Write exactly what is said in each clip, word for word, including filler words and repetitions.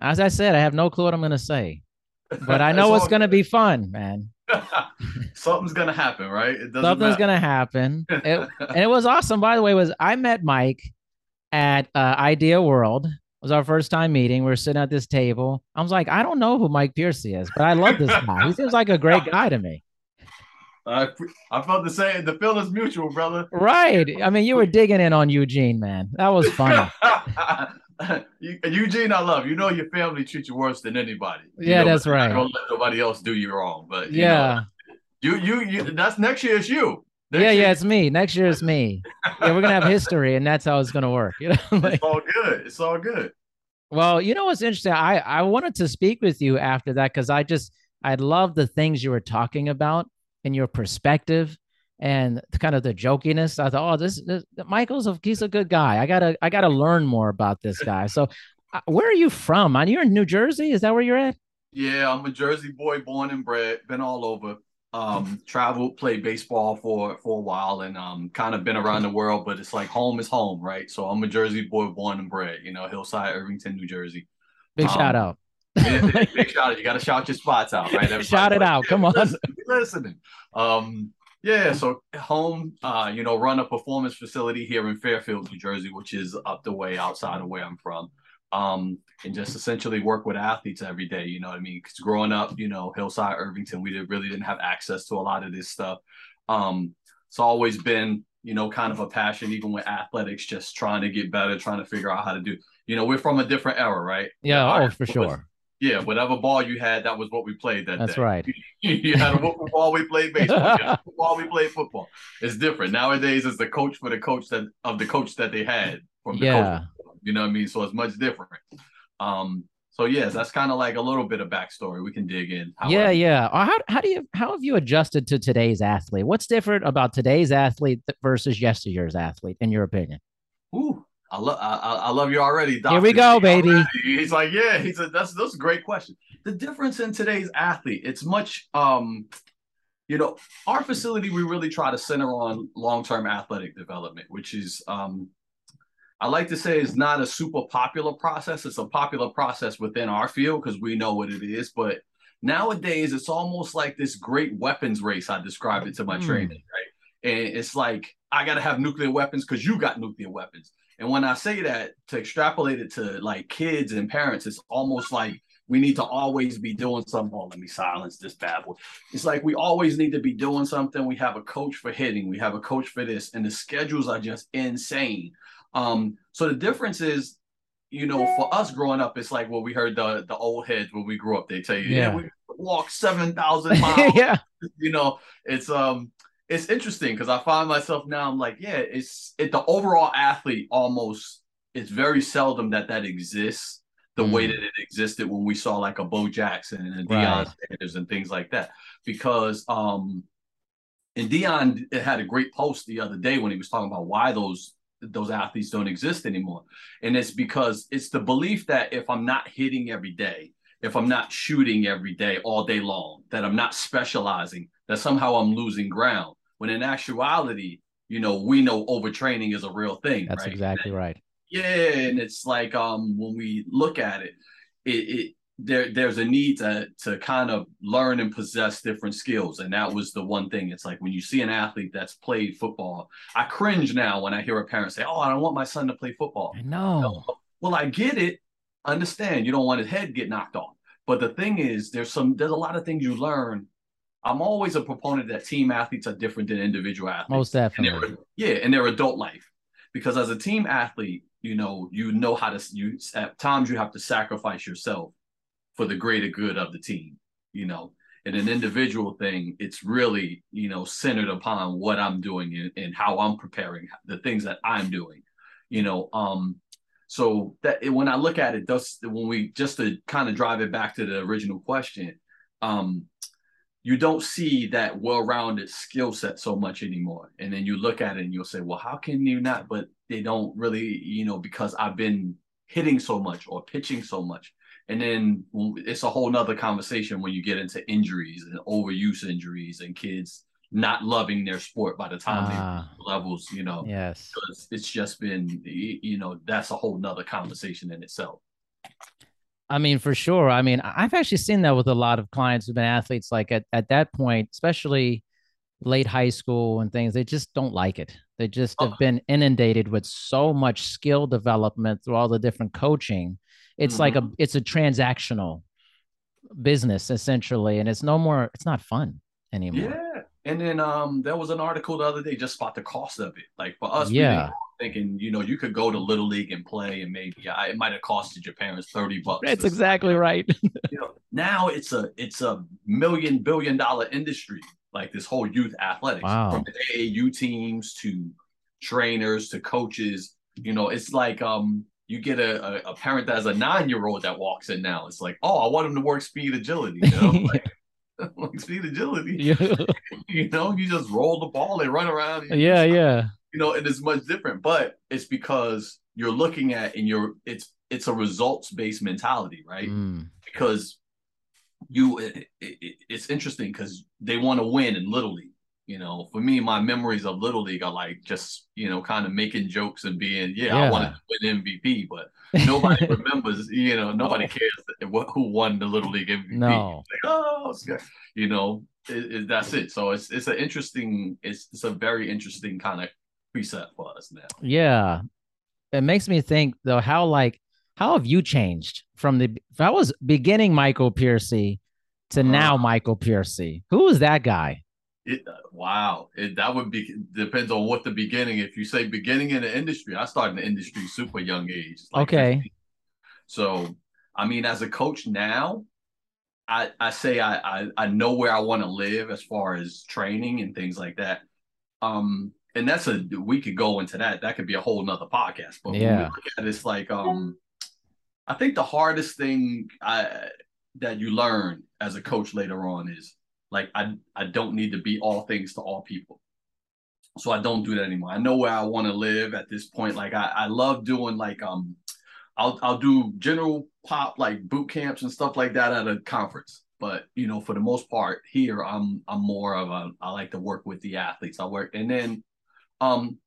As I said, I have no clue what I'm going to say, but I know it's going to be fun, man. Something's going to happen, right? It doesn't Something's going to happen. It, and it was awesome. By the way, was I met Mike at uh, Idea World. It was our first time meeting. We were sitting at this table. I was like, I don't know who Mike Piercy is, but I love this guy. He seems like a great guy to me. I I felt the same. The feeling's mutual, brother. Right. I mean, you were digging in on Eugene, man. That was fun. Eugene, I love you. Know your family treats you worse than anybody. You yeah, know, that's right. Don't let nobody else do you wrong. But you yeah, know, you, you you that's next year. It's you. Next yeah, year. yeah, it's me. Next year it's me. Yeah, we're gonna have history, and that's how it's gonna work. You know, like, it's all good. It's all good. Well, you know what's interesting? I I wanted to speak with you after that because I just I love the things you were talking about and your perspective and kind of the jokiness. I thought, oh, this, this Michael's a, he's a good guy. I gotta, I gotta learn more about this guy. So uh, where are you from? You're in New Jersey. Is that where you're at? Yeah. I'm a Jersey boy, born and bred, been all over, um, traveled, played baseball for, for a while and, um, kind of been around the world, but it's like home is home. Right. So I'm a Jersey boy, born and bred, you know, Hillside, Irvington, New Jersey. Big um, shout out. yeah, big shout out. You got to shout your spots out, right? Everybody. Shout it like, out. Come on. Listen, listening. Um, yeah, so home, uh, you know, run a performance facility here in Fairfield, New Jersey, which is up the way outside of where I'm from. Um, and just essentially work with athletes every day. You know what I mean? Because growing up, you know, Hillside, Irvington, we did, really didn't have access to a lot of this stuff. Um, it's always been, you know, kind of a passion, even with athletics, just trying to get better, trying to figure out how to do, you know, we're from a different era, right? Yeah, oh, for sure. Yeah, whatever ball you had, that was what we played that That's day. That's right. You had a football, we played baseball. You had a football, we played football. It's different. Nowadays, it's the coach for the coach that of the coach that they had from the yeah. coach. You know what I mean? So it's much different. Um. So, yes, yeah, that's kind of like a little bit of backstory. We can dig in. However. Yeah, yeah. How how do you how have you adjusted to today's athlete? What's different about today's athlete versus yesteryear's athlete, in your opinion? Ooh. I love I, I love you already, Doctor. Here we go, baby. Already. He's like, yeah, he's a, that's that's a great question. The difference in today's athlete, it's much, um, you know, our facility, we really try to center on long-term athletic development, which is, um, I like to say is not a super popular process. It's a popular process within our field because we know what it is. But nowadays, it's almost like this great weapons race. I described it to my mm. training, right? And it's like, I got to have nuclear weapons because you got nuclear weapons. And when I say that, to extrapolate it to like kids and parents, it's almost like we need to always be doing something. Oh, let me silence this babble. It's like we always need to be doing something. We have a coach for hitting. We have a coach for this. And the schedules are just insane. Um, so the difference is, you know, for us growing up, it's like what we heard the, the old heads when we grew up. They tell you, yeah, yeah we walk seven thousand miles. yeah. You know, it's... um. It's interesting because I find myself now, I'm like, yeah, it's it, the overall athlete almost, it's very seldom that that exists the mm. way that it existed when we saw like a Bo Jackson and a right. Deion Sanders and things like that. Because, um, and Deion had a great post the other day when he was talking about why those those athletes don't exist anymore. And it's because it's the belief that if I'm not hitting every day, if I'm not shooting every day all day long, that I'm not specializing, that somehow I'm losing ground. When in actuality, you know, we know overtraining is a real thing. That's right? exactly and, right. Yeah, and it's like um, when we look at it, it, it there there's a need to to kind of learn and possess different skills, and that was the one thing. It's like when you see an athlete that's played football, I cringe now when I hear a parent say, "Oh, I don't want my son to play football." I know. Well, I get it. Understand? You don't want his head get knocked off. But the thing is, there's some there's a lot of things you learn. I'm always a proponent that team athletes are different than individual athletes. Most definitely. And yeah, in their adult life. Because as a team athlete, you know, you know how to, you at times you have to sacrifice yourself for the greater good of the team, you know. In an individual thing, it's really, you know, centered upon what I'm doing and, and how I'm preparing, the things that I'm doing, you know. Um, So that when I look at it, that's when we just to kind of drive it back to the original question, um, you don't see that well-rounded skill set so much anymore. And then you look at it and you'll say, well, how can you not? But they don't really, you know, because I've been hitting so much or pitching so much. And then it's a whole nother conversation when you get into injuries and overuse injuries and kids not loving their sport by the time uh, they levels, you know. Yes. It's, it's just been, you know, that's a whole nother conversation in itself. I mean, for sure. I mean, I've actually seen that with a lot of clients who've been athletes, like at, at that point, especially late high school and things, they just don't like it. They just have been inundated with so much skill development through all the different coaching. It's mm-hmm. like a, it's a transactional business essentially. And it's no more, it's not fun anymore. Yeah. And then um, there was an article the other day just about the cost of it. Like for us, yeah. we thinking, you know, you could go to Little League and play and maybe yeah, it might've costed your parents thirty bucks. That's exactly right. You know, now it's a, it's a million billion dollar industry. Like this whole youth athletics wow. from the A A U teams to trainers, to coaches, you know, it's like, um, you get a, a parent that has a nine-year-old that walks in now. It's like, oh, I want him to work speed agility. You know, like, like speed agility. Yeah. You know, you just roll the ball and run around. And yeah, you know, yeah. You know, and it's much different, but it's because you're looking at and you're it's it's a results-based mentality, right? Mm. Because you, it, it, it's interesting because they want to win in Little League. You know, for me, my memories of Little League are like just, you know, kind of making jokes and being, yeah, yeah. I wanted to win M V P, but nobody remembers, you know, nobody cares who won the Little League M V P. No. Like, oh, you know, it, it, that's it. So it's it's an interesting, it's, it's a very interesting kind of preset for us now. Yeah. It makes me think, though, how like, how have you changed from the, if I was beginning Michael Piercy to uh-huh. now Michael Piercy? Who is that guy? It, uh, wow, it, that would be depends on what the beginning. If you say beginning in the industry, I started in the industry super young age. Like okay, fifteen. So I mean, as a coach now, I I say I I, I know where I want to live as far as training and things like that. Um, and that's a we could go into that. That could be a whole nother podcast. But yeah, when we look at it, it's like um, I think the hardest thing I that you learn as a coach later on is. Like, I, I don't need to be all things to all people. So I don't do that anymore. I know where I want to live at this point. Like, I, I love doing, like, um, I'll I'll do general pop, like, boot camps and stuff like that at a conference. But, you know, for the most part here, I'm I'm more of a, I like to work with the athletes. I work, and then, um,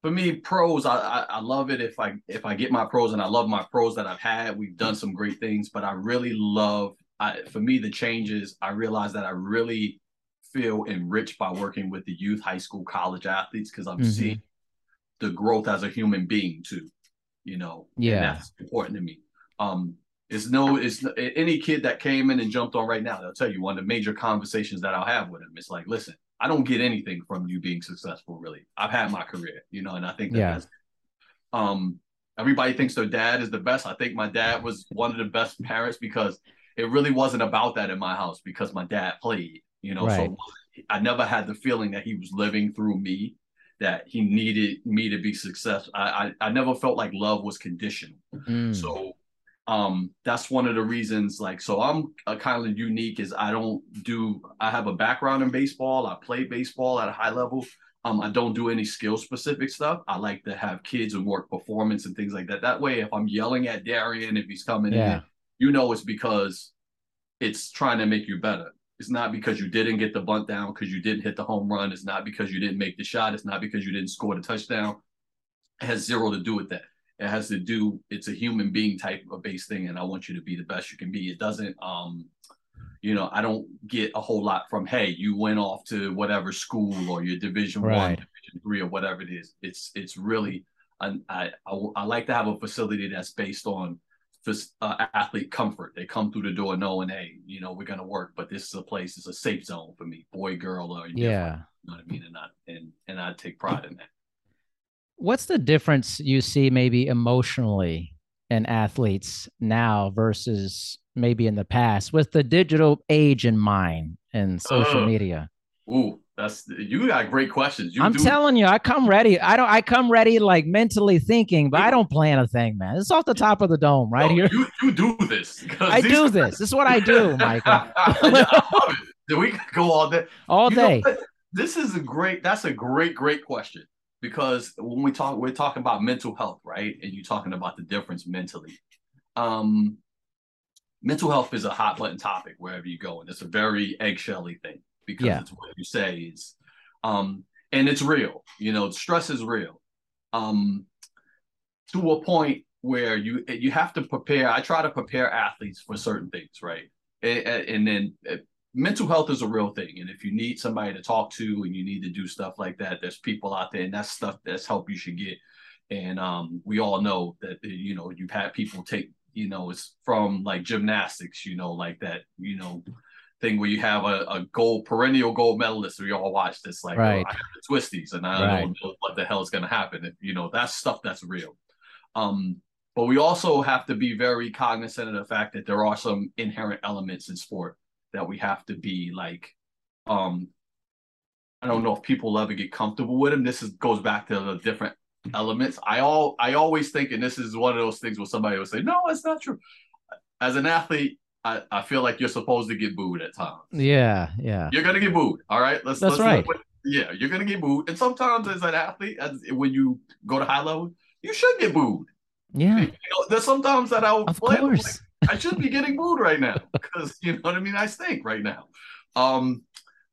for me, pros, I, I I love it if I if I get my pros, and I love my pros that I've had. We've done some great things, but I really love, I, for me, the changes, I realized that I really feel enriched by working with the youth, high school, college athletes, because I'm mm-hmm. seeing the growth as a human being too, you know, yeah, and that's important to me. Um, it's no, it's any kid that came in and jumped on right now, they'll tell you one of the major conversations that I'll have with them. It's like, listen, I don't get anything from you being successful, really. I've had my career, you know, and I think that yeah. that's, um, everybody thinks their dad is the best. I think my dad was one of the best parents because it really wasn't about that in my house because my dad played, you know, right. So I never had the feeling that he was living through me, that he needed me to be successful. I I, I never felt like love was conditional. Mm. So um, that's one of the reasons, like, so I'm a kind of unique is I don't do, I have a background in baseball. I play baseball at a high level. Um, I don't do any skill specific stuff. I like to have kids and work performance and things like that. That way, if I'm yelling at Darian, if he's coming yeah. in, you know, it's because it's trying to make you better. It's not because you didn't get the bunt down, because you didn't hit the home run. It's not because you didn't make the shot. It's not because you didn't score the touchdown. It has zero to do with that. It has to do, it's a human being type of base thing, and I want you to be the best you can be. It doesn't, um, you know, I don't get a whole lot from, hey, you went off to whatever school or your division right. one, division three, or whatever it is. It's it's really, I, I, I like to have a facility that's based on for uh, athlete comfort. They come through the door knowing, hey, you know, we're going to work, but this is a place, it's a safe zone for me, boy, girl, or yeah, you know what I mean? And I, and, and I take pride in that. What's the difference you see maybe emotionally in athletes now versus maybe in the past with the digital age in mind and social uh, media? Ooh, That's you got great questions. You I'm do. telling you, I come ready. I don't. I come ready like mentally thinking, but I don't plan a thing, man. It's off the top of the dome, right no, here. You, you do this. I do guys... this. This is what I do, Michael. Yeah, we could go all day. All you day. This is a great. That's a great, great question, because when we talk, we're talking about mental health, right? And you're talking about the difference mentally. Um, mental health is a hot button topic wherever you go, and it's a very eggshelly thing. Because yeah. it's what you say is, um, and it's real, you know, stress is real, um, to a point where you, you have to prepare. I try to prepare athletes for certain things. Right. And, and then uh, mental health is a real thing. And if you need somebody to talk to, and you need to do stuff like that, there's people out there, and that's stuff, that's help you should get. And, um, we all know that, you know, you've had people take, you know, it's from like gymnastics, you know, like that, you know, thing where you have a, a gold perennial gold medalist. We all watch this, like right. oh, I have the twisties, and I right. don't know what the hell is going to happen. If, you know, that's stuff that's real. Um, but we also have to be very cognizant of the fact that there are some inherent elements in sport that we have to be like. Um, I don't know if people ever get comfortable with them. This is goes back to the different elements. I all I always think, and this is one of those things where somebody will say, "No, it's not true." As an athlete, I, I feel like you're supposed to get booed at times. Yeah, yeah. You're going to get booed, all right? Let's, That's let's right. What, yeah, you're going to get booed. And sometimes as an athlete, as, when you go to high level, you should get booed. Yeah. You know, there's sometimes that I will play. Like, I should be getting booed right now because, you know what I mean, I stink right now. Um,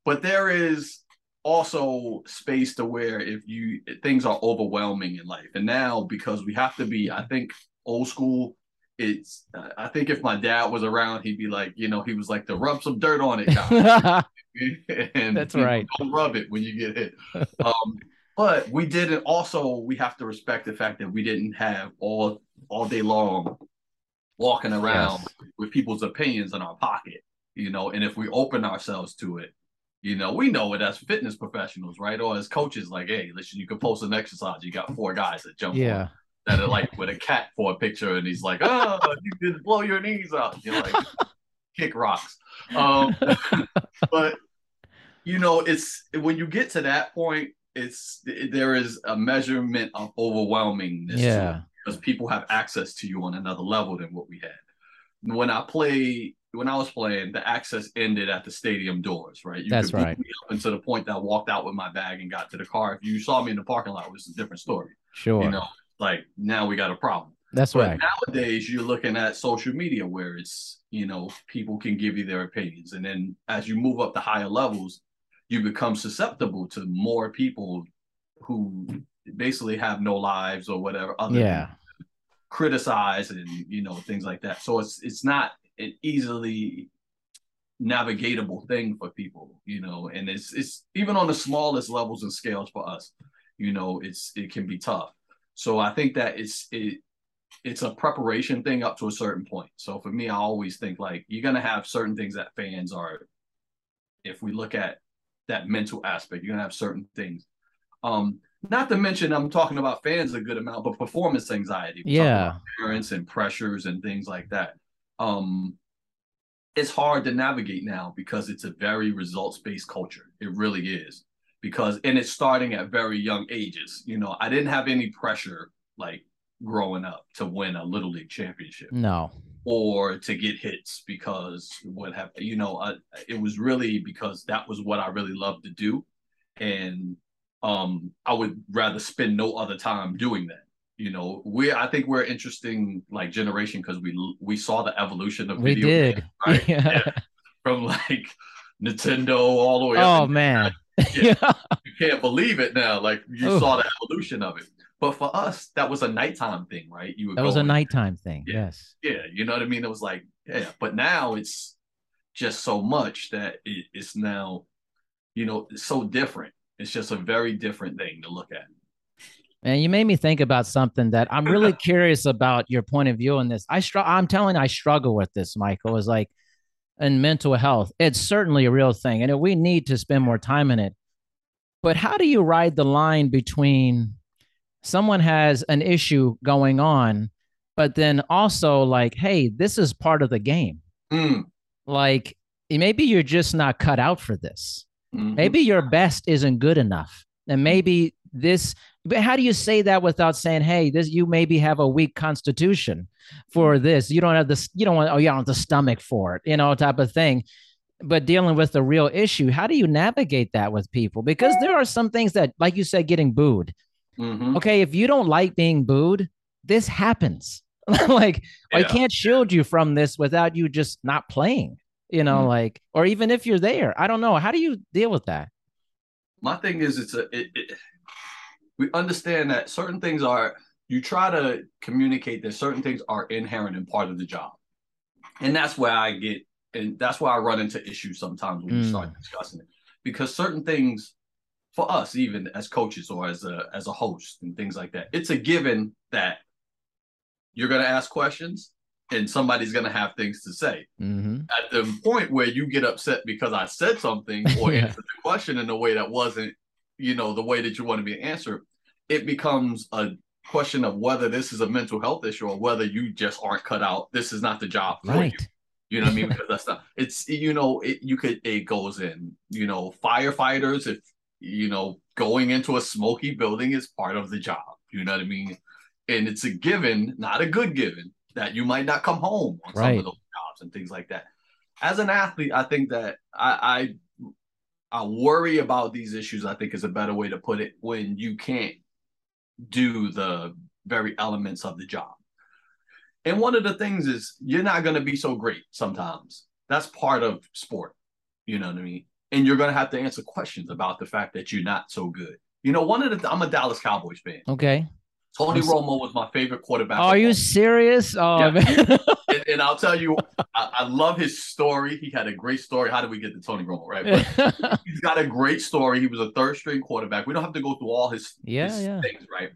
but there is also space to where if you things are overwhelming in life. And now because we have to be, I think, old school, It's. I think if my dad was around, he'd be like, you know, he was like, to rub some dirt on it, guys. and that's right. Don't rub it when you get hit. Um, but we didn't. Also, we have to respect the fact that we didn't have all all day long walking around yes. with people's opinions in our pocket, you know. And if we open ourselves to it, you know, we know it as fitness professionals, right, or as coaches. Like, hey, listen, you can post an exercise. You got four guys that jump. Yeah. On. That are like with a cat for a picture, and he's like, "Oh, you did blow your knees out." You're like, "Kick rocks," um, but you know, it's when you get to that point, it's there is a measurement of overwhelmingness, yeah, to it, because people have access to you on another level than what we had. When I play, when I was playing, the access ended at the stadium doors, right? You That's could right. Me up and to the point that I walked out with my bag and got to the car. If you saw me in the parking lot, it was a different story. Sure, you know. Like now we got a problem. That's but right. Nowadays you're looking at social media where it's, you know, people can give you their opinions. And then as you move up to higher levels, you become susceptible to more people who basically have no lives or whatever. Other yeah. criticize and, you know, things like that. So it's, it's not an easily navigatable thing for people, you know, and it's, it's even on the smallest levels and scales for us, you know, it's, it can be tough. So I think that it's it, it's a preparation thing up to a certain point. So for me, I always think like you're going to have certain things that fans are, if we look at that mental aspect, you're going to have certain things. Um, not to mention, I'm talking about fans a good amount, but performance anxiety. We're yeah. talking about parents and pressures and things like that. Um, it's hard to navigate now because it's a very results-based culture. It really is. Because, and it's starting at very young ages. You know, I didn't have any pressure, like, growing up to win a Little League championship. No. Or to get hits because what happened, you know, I, it was really because that was what I really loved to do. And um, I would rather spend no other time doing that. You know, we I think we're an interesting, like, generation because we we saw the evolution of we video did. games. Right? Yeah. Yeah. From, like, Nintendo all the way up. Oh, man. Yeah. Yeah. You can't believe it now. Like you Ooh. saw the evolution of it. But for us, that was a nighttime thing, right? You would That was a nighttime there. thing. Yeah. Yes. Yeah. You know what I mean? It was like, yeah. But now it's just so much that it, it's now, you know, it's so different. It's just a very different thing to look at. And you made me think about something that I'm really curious about your point of view on this. I str- I'm telling you, I struggle with this, Michael, is like, and mental health, it's certainly a real thing. And we need to spend more time in it. But how do you ride the line between someone has an issue going on, but then also like, hey, this is part of the game. Mm. Like maybe you're just not cut out for this. Mm-hmm. Maybe your best isn't good enough. And maybe this, but how do you say that without saying, hey, this, you maybe have a weak constitution for this. You don't have this, you don't want, oh, you don't have the stomach for it, you know, type of thing. But dealing with the real issue, how do you navigate that with people? Because there are some things that, like you said, getting booed. Mm-hmm. Okay. If you don't like being booed, this happens. Like, yeah. I can't shield you from this without you just not playing, you know, mm-hmm. like, or even if you're there, I don't know. How do you deal with that? My thing is, it's a, it, it, we understand that certain things are, you try to communicate that certain things are inherent and part of the job. And that's where I get, and that's why I run into issues sometimes when mm. we start discussing it, because certain things for us, even as coaches or as a, as a host and things like that, it's a given that you're going to ask questions and somebody's going to have things to say. Mm-hmm. At the point where you get upset because I said something or yeah. answered the question in a way that wasn't, you know, the way that you want to be answered, it becomes a question of whether this is a mental health issue or whether you just aren't cut out. This is not the job for right. you. You know what I mean? Because that's not, it's, you know, it, you could, it goes in, you know, firefighters, if, you know, going into a smoky building is part of the job. You know what I mean? And it's a given, not a good given, that you might not come home on right. some of those jobs and things like that. As an athlete, I think that I, I, I worry about these issues, I think is a better way to put it, when you can't do the very elements of the job. And one of the things is you're not going to be so great sometimes. That's part of sport. You know what I mean? And you're going to have to answer questions about the fact that you're not so good. You know, one of the th- I'm a Dallas Cowboys fan. Okay. Tony Romo was my favorite quarterback. Are you serious? Oh, yeah. man. and, and I'll tell you, I, I love his story. He had a great story. How did we get to Tony Romo, right? But he's got a great story. He was a third-string quarterback. We don't have to go through all his, yeah, his yeah. things, right?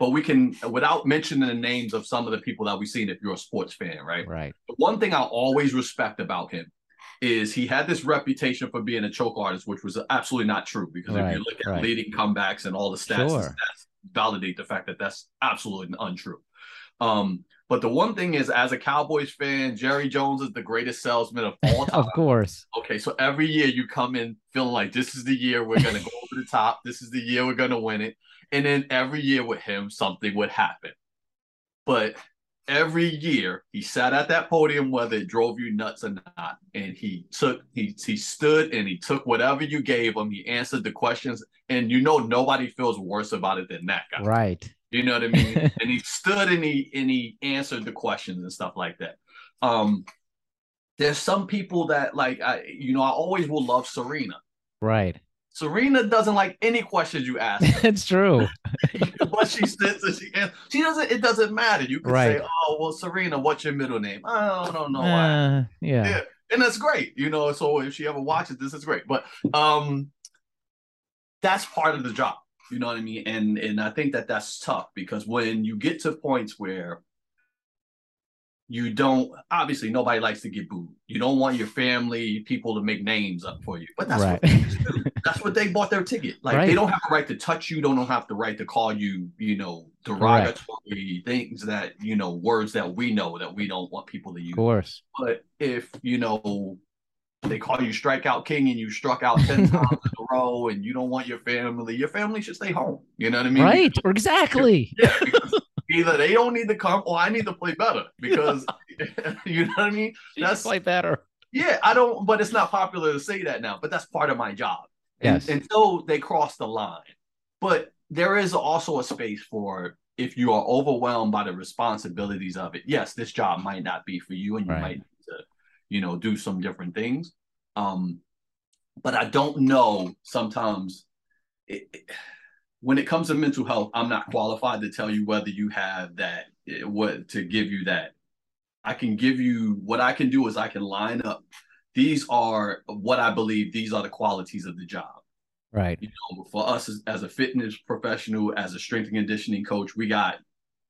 But we can, without mentioning the names of some of the people that we've seen, if you're a sports fan, right? Right. But one thing I always respect about him is he had this reputation for being a choke artist, which was absolutely not true. Because right, if you look at right. leading comebacks and all the stats, sure. the stats validate the fact that that's absolutely untrue. Um, but the one thing is, as a Cowboys fan, Jerry Jones is the greatest salesman of all time. Of course. Okay, so every year you come in feeling like this is the year we're going to go over the top. This is the year we're going to win it. And then every year with him, something would happen. But every year he sat at that podium, whether it drove you nuts or not. And he took, he, he stood and he took whatever you gave him. He answered the questions. And you know, nobody feels worse about it than that guy. Right. You know what I mean? And he stood and he, and he answered the questions and stuff like that. Um, there's some people that like, I, you know, I always will love Serena. Right. Serena doesn't like any questions you ask her. It's true. But she sits and she answers. She doesn't, it doesn't matter. You can right. say, oh, well, Serena, what's your middle name? I don't know. Uh, yeah. yeah. And that's great. You know, so if she ever watches this, it's great. But um, that's part of the job. You know what I mean? And, and I think that that's tough because when you get to points where you don't, obviously nobody likes to get booed. You don't want your family, people to make names up for you, but that's right. what that's what they bought their ticket. Like right. they don't have the right to touch you. They don't have the right to call you, you know, derogatory Correct. things that, you know, words that we know that we don't want people to use. Of course. But if, you know, they call you strikeout king and you struck out ten times in a row and you don't want your family, your family should stay home. You know what I mean? Right. Because, exactly. Yeah. Because, either they don't need to come or I need to play better because, you know what I mean? That's play better. Yeah, I don't, but it's not popular to say that now, but that's part of my job. Yes. And, and so they cross the line. But there is also a space for if you are overwhelmed by the responsibilities of it. Yes, this job might not be for you and you right. might need to, you know, do some different things. Um, but I don't know sometimes it, it, when it comes to mental health, I'm not qualified to tell you whether you have that, what to give you that. I can give you, what I can do is I can line up. These are what I believe, these are the qualities of the job. Right. You know, for us as, as a fitness professional, as a strength and conditioning coach, we got,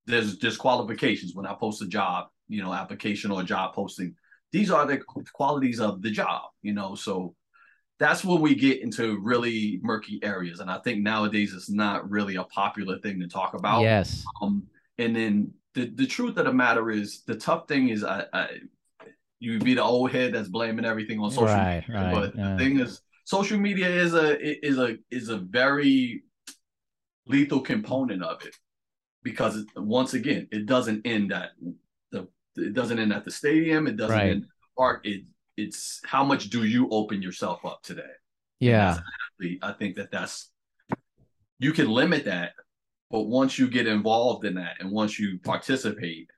there's disqualifications when I post a job, you know, application or job posting. These are the qualities of the job, you know, so that's when we get into really murky areas. And I think nowadays it's not really a popular thing to talk about. Yes. Um, and then the, the truth of the matter is the tough thing is I, I you'd be the old head that's blaming everything on social right, media. Right, but yeah. the thing is social media is a is a is a very lethal component of it, because it, once again, it doesn't end at the it doesn't end at the stadium. It doesn't right. end at the park. It it's how much do you open yourself up today? Yeah, athlete, I think that that's you can limit that, but once you get involved in that and once you participate,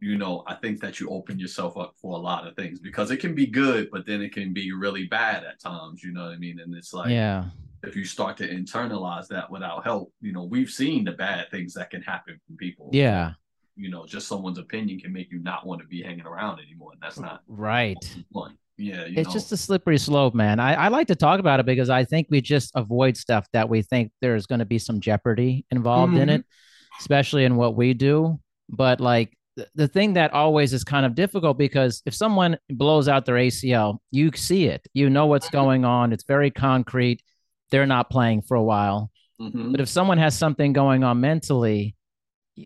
you know, I think that you open yourself up for a lot of things, because it can be good, but then it can be really bad at times. You know what I mean? And it's like, yeah, if you start to internalize that without help, you know, we've seen the bad things that can happen from people. Yeah. You know, just someone's opinion can make you not want to be hanging around anymore. And that's not right. Fun. Yeah. You it's know. Just a slippery slope, man. I, I like to talk about it because I think we just avoid stuff that we think there's going to be some jeopardy involved mm-hmm. in it, especially in what we do. But like, the thing that always is kind of difficult, because if someone blows out their A C L, you see it, you know what's going on. It's very concrete. They're not playing for a while. Mm-hmm. But if someone has something going on mentally,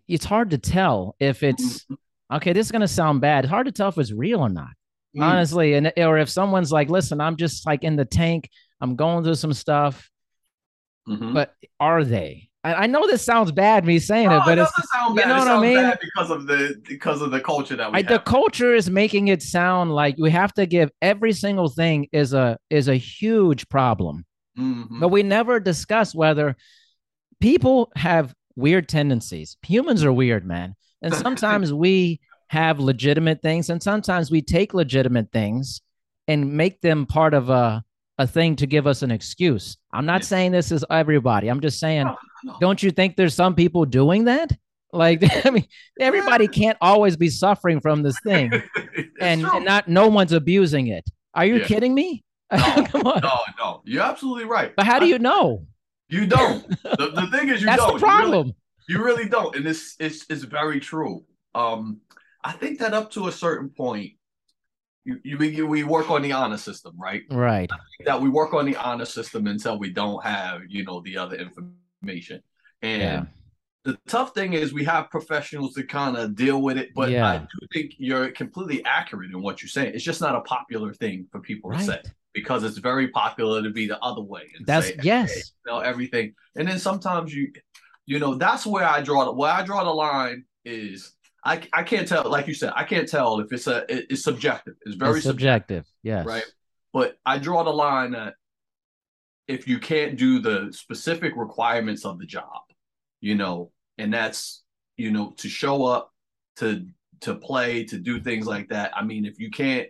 it's hard to tell if it's okay. This is going to sound bad. It's hard to tell if it's real or not, mm-hmm. honestly. And, or if someone's like, listen, I'm just like in the tank, I'm going through some stuff, mm-hmm. but are they? I know this sounds bad, me saying oh, it, but it it's sound bad. You know it what I mean. Because of the because of the culture that we I, have. The culture is making it sound like we have to give every single thing is a is a huge problem, mm-hmm. but we never discuss whether people have weird tendencies. Humans are weird, man, and sometimes we have legitimate things, and sometimes we take legitimate things and make them part of a. a thing to give us an excuse. I'm not yeah. saying this is everybody. I'm just saying, no, no. don't you think there's some people doing that? Like, I mean, everybody can't always be suffering from this thing and, and not, no one's abusing it. Are you yeah. kidding me? No, Come on. no, no, you're absolutely right. But how do you know? You don't. The, the thing is you That's don't. That's the problem. You really, you really don't. And it's, it's, it's very true. Um, I think that up to a certain point, You, you, we, we work on the honor system, right? Right. I think that we work on the honor system until we don't have, you know, the other information. And yeah. the tough thing is we have professionals to kind of deal with it. But yeah. I do think you're completely accurate in what you're saying. It's just not a popular thing for people right. to say, because it's very popular to be the other way. And that's say, yes. Hey, you know, everything. And then sometimes you, you know, that's where I draw the, where I draw the line is. I, I can't tell, like you said, I can't tell if it's a it, it's subjective. It's very it's subjective, subjective. Yes. Right. But I draw the line that if you can't do the specific requirements of the job, you know, and that's, you know, to show up, to to play, to do things like that. I mean, if you can't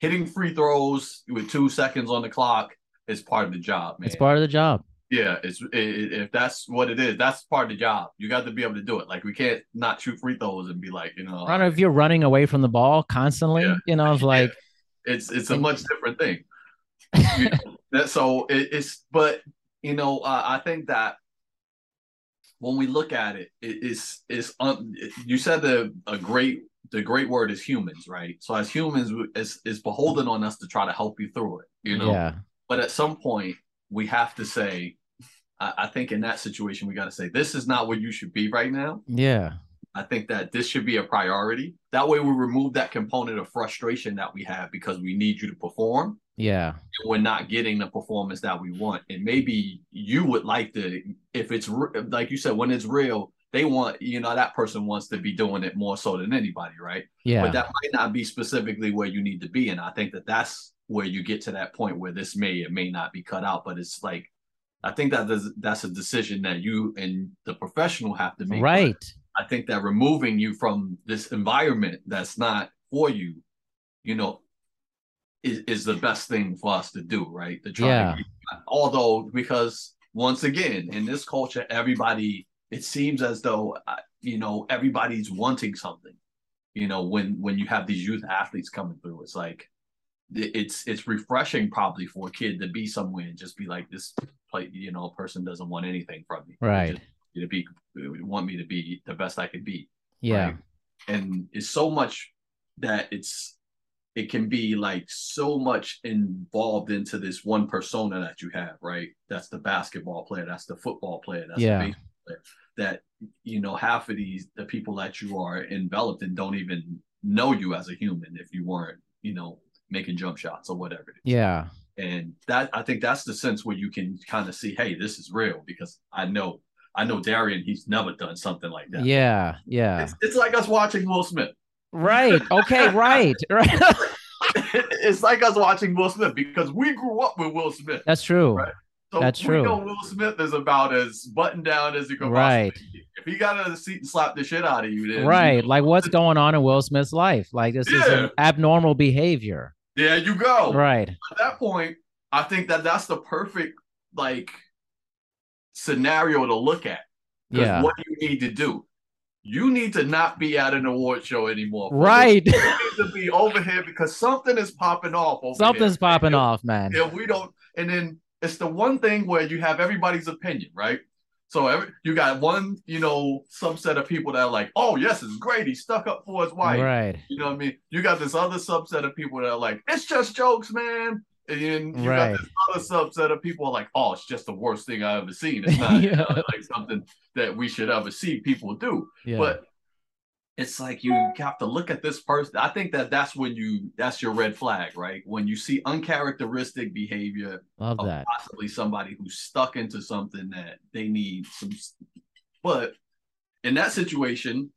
hitting free throws with two seconds on the clock is part of the job, man. It's part of the job. Yeah, it's it, if that's what it is, that's part of the job. You got to be able to do it. Like, we can't not shoot free throws and be like, you know. I don't know if you're running away from the ball constantly, yeah. you know, it's like. Yeah. It's it's a much different thing. You know, that, so it, it's, but, you know, uh, I think that when we look at it, it it's, it's un, it, you said the a great, the great word is humans, right? So as humans, it's, it's beholden on us to try to help you through it, you know. Yeah. But at some point, we have to say, I think in that situation, we got to say, this is not where you should be right now. Yeah. I think that this should be a priority. That way we remove that component of frustration that we have because we need you to perform. Yeah. And we're not getting the performance that we want. And maybe you would like to, if it's like you said, when it's real, they want, you know, that person wants to be doing it more so than anybody. Right. Yeah. But that might not be specifically where you need to be. And I think that that's where you get to that point where this may, it may not be cut out, but it's like, I think that there's, that's a decision that you and the professional have to make. Right. I think that removing you from this environment that's not for you, you know, is, is the best thing for us to do, right? To try yeah. to, although, because once again, in this culture, everybody, it seems as though, you know, everybody's wanting something, you know, when, when you have these youth athletes coming through, it's like, it's it's refreshing probably for a kid to be somewhere and just be like, this play, you know, person doesn't want anything from me, right? To be want me to be the best I could be, yeah. Right? And it's so much that it's it can be like so much involved into this one persona that you have, right? That's the basketball player, that's the football player, that's yeah. the baseball player. That you know, half of these the people that you are enveloped in don't even know you as a human if you weren't, you know, making jump shots or whatever it is. Yeah. And that, I think that's the sense where you can kind of see, hey, this is real, because I know, I know Darian, he's never done something like that. Yeah. Yeah. It's, it's like us watching Will Smith. Right. Okay. Right. Right. It's like us watching Will Smith, because we grew up with Will Smith. That's true. Right? So that's we true. know Will Smith is about as buttoned down as he could right. possibly be. If he got out of the seat and slapped the shit out of you, then right. You know, like what's going on in Will Smith's life? Like this yeah. is an abnormal behavior. There you go. Right. At that point, I think that that's the perfect like scenario to look at. Yeah. What do you need to do? You need to not be at an award show anymore. Right. You need to be over here because something is popping off. Over Something's here. popping and off, man. If we don't, and then it's the one thing where you have everybody's opinion, right? So every, you got one, you know, subset of people that are like, oh, yes, it's great. He stuck up for his wife. Right. You know what I mean? You got this other subset of people that are like, it's just jokes, man. And then you right. got this other subset of people like, oh, it's just the worst thing I've ever seen. It's not yeah. you know, like something that we should ever see people do. Yeah. But it's like you have to look at this person. I think that that's when you, that's your red flag, right? When you see uncharacteristic behavior Love of that. possibly somebody who's stuck into something that they need some. But in that situation,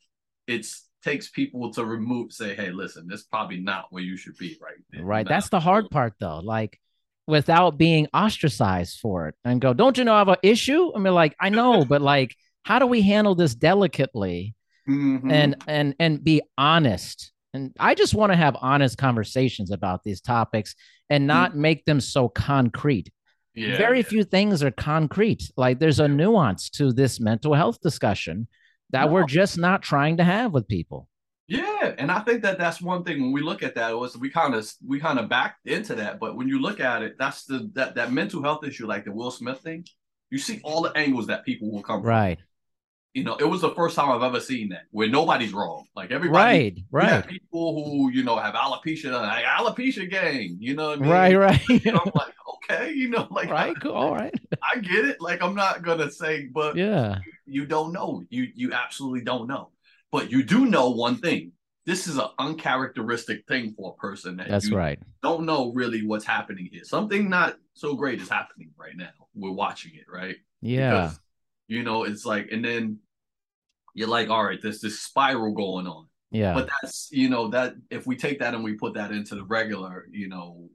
it's, takes people to remove, say, hey, listen, that's probably not where you should be right there. Right. That's the hard part, though, like without being ostracized for it and go, don't you know I have an issue? I mean, like, I know, but like, how do we handle this delicately mm-hmm. and and and be honest? And I just want to have honest conversations about these topics and not mm-hmm. make them so concrete. Yeah, Very yeah. few things are concrete. Like there's a nuance to this mental health discussion that we're just not trying to have with people. Yeah. And I think that that's one thing when we look at that was we kind of, we kind of backed into that. But when you look at it, that's the, that, that mental health issue, like the Will Smith thing, you see all the angles that people will come. Right. From. You know, it was the first time I've ever seen that where nobody's wrong. Like everybody, right, right. Have people who, you know, have alopecia, like alopecia gang, you know what I mean? Right, right. You know, I'm like, okay, you know, like, right, cool, all right. I get it. Like, I'm not going to say, but yeah, you, you don't know. You, you absolutely don't know. But you do know one thing. This is an uncharacteristic thing for a person. That That's you right. don't know really what's happening here. Something not so great is happening right now. We're watching it, right? Yeah. Because, you know, it's like, and then, you're like, all right, there's this spiral going on. Yeah. But that's, you know, that if we take that and we put that into the regular, you know,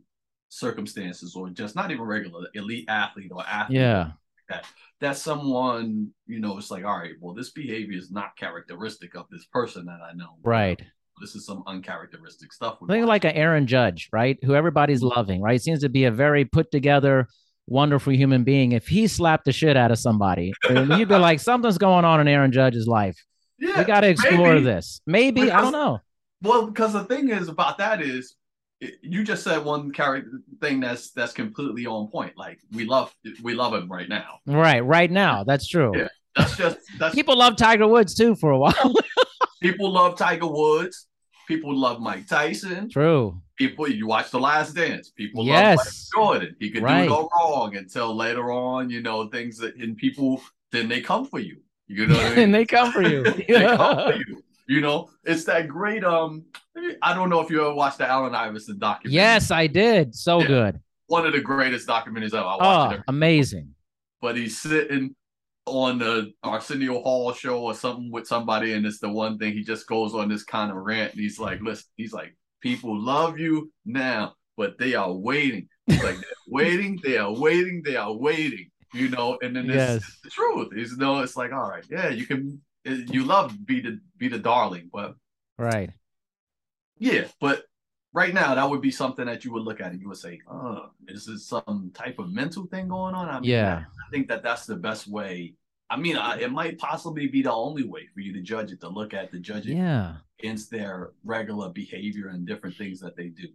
circumstances or just not even regular elite athlete or athlete. Yeah. Like that, that's someone, you know, it's like, all right, well, this behavior is not characteristic of this person that I know. Right. This is some uncharacteristic stuff. Think like an Aaron Judge, right? Who everybody's loving, right? He seems to be a very put together, wonderful human being. If he slapped the shit out of somebody, you'd be like, something's going on in Aaron Judge's life. Yeah, we got to explore maybe. this. Maybe, because, I don't know. Well, because the thing is about that is, it, you just said one character thing that's that's completely on point. Like we love we love him right now. Right, right now. That's true. Yeah, that's just that's people love Tiger Woods too for a while. People love Tiger Woods. People love Mike Tyson. True. People, you watch The Last Dance. People yes. love Mike Jordan. He could right. do no wrong until later on, you know, things that, and people, then they come for you. You know what I mean? And they come for you. they yeah. come for you. You know, it's that great, um, I don't know if you ever watched the Allen Iverson documentary. Yes, I did. So yeah. good. One of the greatest documentaries ever. I watched oh, it amazing. Time. But he's sitting on the Arsenio Hall show or something with somebody, and it's the one thing he just goes on this kind of rant, and he's like, listen, he's like, people love you now, but they are waiting. It's like, they're waiting, they are waiting, they are waiting, you know, and then it's, yes. it's the truth. It's, you know, it's like, all right, yeah, you can, you love be the, be the darling, but. Right. Yeah, but right now, that would be something that you would look at and you would say, oh, is this some type of mental thing going on? I mean, yeah. I think that that's the best way. I mean, I, it might possibly be the only way for you to judge it, to look at the judging yeah. against their regular behavior and different things that they do,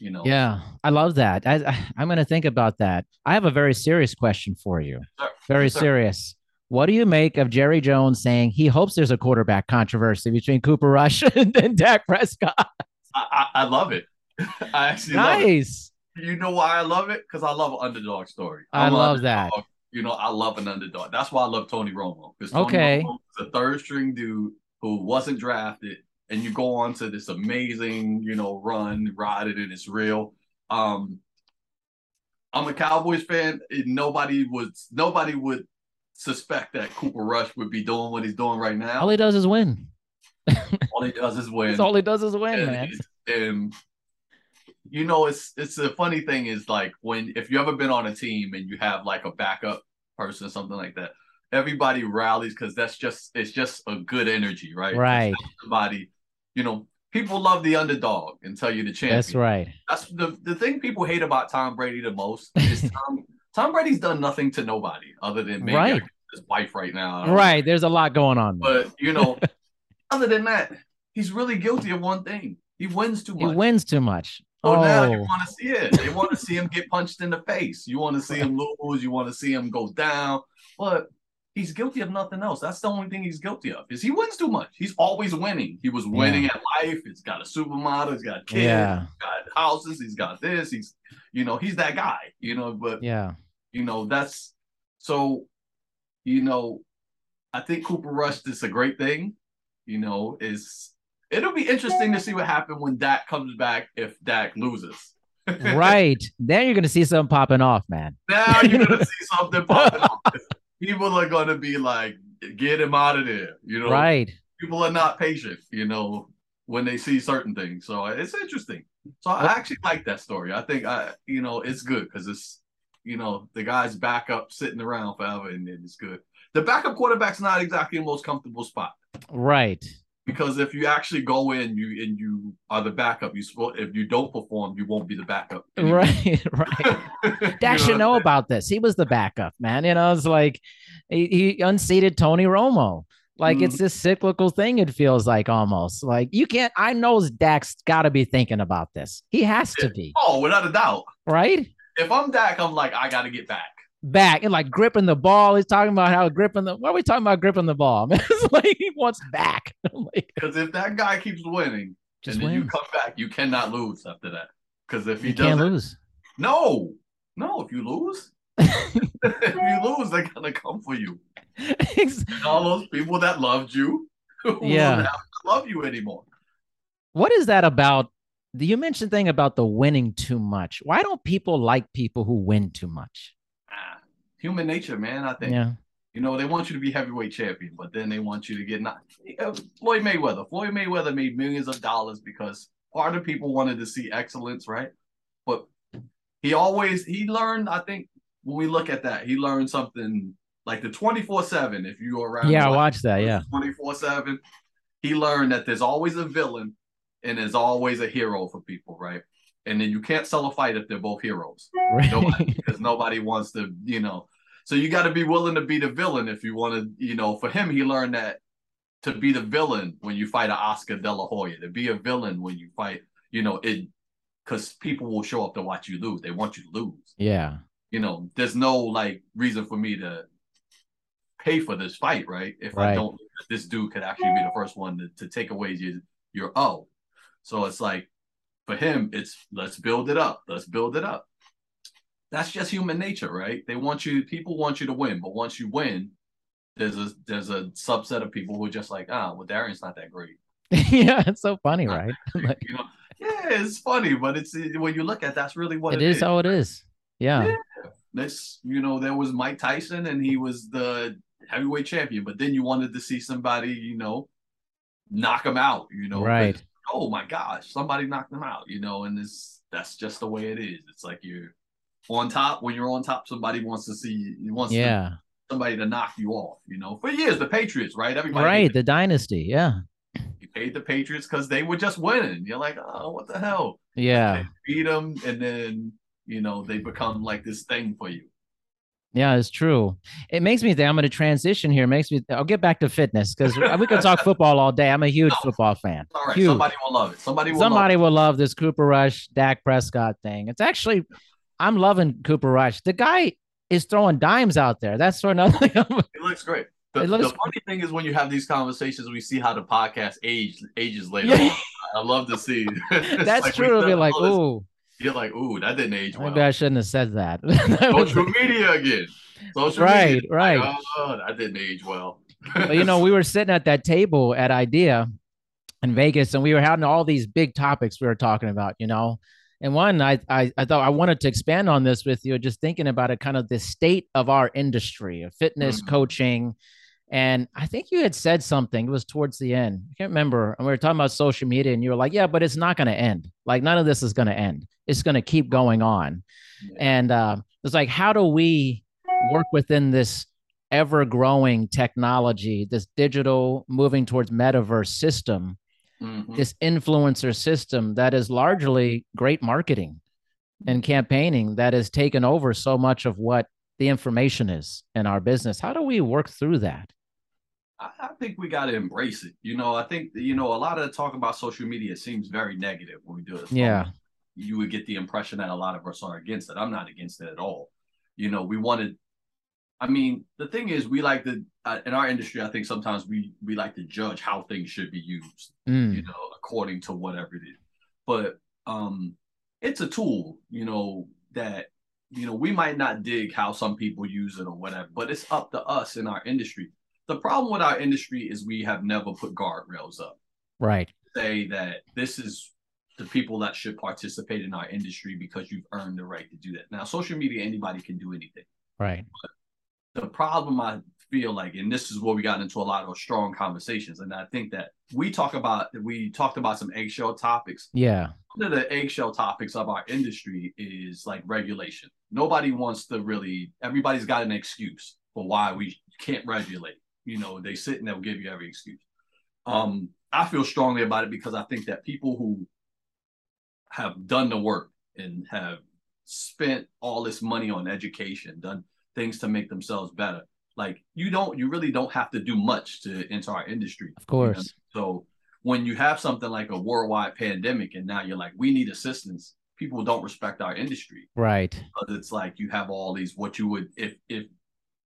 you know? Yeah, I love that. I, I, I'm going to think about that. I have a very serious question for you. Sure. Very sure. serious. What do you make of Jerry Jones saying he hopes there's a quarterback controversy between Cooper Rush and, and Dak Prescott? I, I, I love it. I actually nice. love it. You know why I love it? Because I love an underdog story. I'm I love that. You know, I love an underdog. That's why I love Tony Romo. Because Tony okay. Romo is a third string dude who wasn't drafted. And you go on to this amazing, you know, run, ride it, and it's real. Um, I'm a Cowboys fan. Nobody would nobody would suspect that Cooper Rush would be doing what he's doing right now. All he does is win. all he does is win. That's all he does is win, and, man. And you know, it's it's the funny thing is like when if you ever been on a team and you have like a backup person or something like that, everybody rallies because that's just it's just a good energy, right? Right. Somebody, you know. People love the underdog until you're the champion. That's right. That's the, the thing people hate about Tom Brady the most is Tom, Tom Brady's done nothing to nobody other than maybe right. his wife right now. Right. Know. There's a lot going on. But, you know, other than that, he's really guilty of one thing. He wins too much. He wins too much. So oh, now you want to see it. You want to see him get punched in the face. You want to see him lose. You want to see him go down. But he's guilty of nothing else. That's the only thing he's guilty of is he wins too much. He's always winning. He was winning yeah. at life. He's got a supermodel. He's got kids. Yeah. He's got houses. He's got this. He's, you know, he's that guy, you know, but, yeah, you know, that's so, you know, I think Cooper Rush is a great thing. You know, is it'll be interesting to see what happens when Dak comes back if Dak loses. Right. Then you're going to see something popping off, man. Now you're going to see something popping off. People are going to be like, get him out of there, you know? Right. People are not patient, you know, when they see certain things. So it's interesting. So I actually like that story. I think, I, you know, it's good because it's, you know, the guy's back up sitting around forever and it's good. The backup quarterback's not exactly the most comfortable spot. Right. Because if you actually go in you and you are the backup, you if you don't perform, you won't be the backup. Anymore. Right, right. Dak should know about this. He was the backup, man. You know, it's like he, he unseated Tony Romo. Like mm-hmm. it's this cyclical thing, it feels like almost. Like you can't, I know Dak's got to be thinking about this. He has yeah. to be. Oh, without a doubt. Right? If I'm Dak, I'm like, I got to get back. Back and like gripping the ball. He's talking about how gripping the what are we talking about gripping the ball? Man, it's like he wants back. Because if that guy keeps winning, just and then wins. You come back, you cannot lose after that. Because if he you doesn't can't lose. No, no, if you lose, if you lose, they're gonna come for you. Exactly. And all those people that loved you yeah. won't love you anymore. What is that about? You mentioned thing about the winning too much. Why don't people like people who win too much? Human nature, man, I think. Yeah. You know, they want you to be heavyweight champion, but then they want you to get not Floyd Mayweather. Floyd Mayweather made millions of dollars because part of people wanted to see excellence, right? But he always, he learned, I think, when we look at that, he learned something like the twenty-four seven, if you were around. Yeah, I watched that, yeah. twenty-four seven, he learned that there's always a villain and there's always a hero for people, right? And then you can't sell a fight if they're both heroes. Right. Nobody, because nobody wants to, you know. So you got to be willing to be the villain if you want to, you know. For him, he learned that to be the villain when you fight an Oscar De La Hoya, to be a villain when you fight, you know, it because people will show up to watch you lose. They want you to lose. Yeah. You know, there's no, like, reason for me to pay for this fight, right? If right. I don't, this dude could actually be the first one to, to take away your, your O. So it's like, for him, it's let's build it up. Let's build it up. That's just human nature, right? They want you, people want you to win, but once you win, there's a there's a subset of people who are just like, ah, well, Darian's not that great. Yeah, it's so funny, right? Like, you know, yeah, it's funny, but it's when you look at it, that's really what it, it is. It is how it is. Yeah. yeah. This, you know, there was Mike Tyson, and he was the heavyweight champion, but then you wanted to see somebody, you know, knock him out, you know, right? Oh my gosh, somebody knocked them out, you know, and this that's just the way it is. It's like you're on top. When you're on top, somebody wants to see wants yeah. to, somebody to knock you off, you know. For years, the Patriots, right? Everybody right, the dynasty, yeah. You paid the Patriots because they were just winning. You're like, oh, what the hell? Yeah. They beat them, and then, you know, they become like this thing for you. Yeah, it's true. It makes me think I'm going to transition here. It makes me. I'll get back to fitness because we can talk football all day. I'm a huge no. football fan. All right, huge. Somebody will love it. Somebody will. Somebody love will it. love this Cooper Rush, Dak Prescott thing. It's actually, I'm loving Cooper Rush. The guy is throwing dimes out there. That's for nothing. It looks great. The, it looks the funny thing is when you have these conversations, we see how the podcast age ages later. Yeah. I love to see. That's like true. It'll be like, ooh. You're like, ooh, that didn't age well. Maybe I shouldn't have said that. that Social was... media again. Social right, media. Right, right. Oh, that didn't age well. But, you know, we were sitting at that table at Idea in Vegas, and we were having all these big topics we were talking about, you know, And one, I, I, I thought I wanted to expand on this with you, just thinking about it, kind of the state of our industry of fitness mm-hmm. coaching. And I think you had said something, it was towards the end. I can't remember. And we were talking about social media and you were like, yeah, but it's not going to end. Like none of this is going to end. It's going to keep going on. Yeah. And uh, it's like, how do we work within this ever growing technology, this digital moving towards metaverse system, mm-hmm. this influencer system that is largely great marketing and campaigning that has taken over so much of what the information is in our business? How do we work through that? I think we got to embrace it. You know, I think, you know, a lot of the talk about social media seems very negative when we do it. Yeah. You would get the impression that a lot of us are against it. I'm not against it at all. You know, we wanted, I mean, the thing is we like to, uh, in our industry, I think sometimes we, we like to judge how things should be used, mm. you know, according to whatever it is. But um, it's a tool, you know, that, you know, we might not dig how some people use it or whatever, but it's up to us in our industry. The problem with our industry is we have never put guardrails up. Right. Say that this is the people that should participate in our industry because you've earned the right to do that. Now, social media, anybody can do anything. Right. But the problem I feel like, and this is where we got into a lot of strong conversations, and I think that we talk about, we talked about some eggshell topics. Yeah. One of the eggshell topics of our industry is like regulation. Nobody wants to really, everybody's got an excuse for why we can't regulate. You know, they sit and they'll give you every excuse. Um, I feel strongly about it because I think that people who have done the work and have spent all this money on education, done things to make themselves better. Like you don't, you really don't have to do much to enter our industry. Of course. You know? So when you have something like a worldwide pandemic and now you're like, we need assistance, people don't respect our industry. Right. Because it's like, you have all these, what you would, if, if,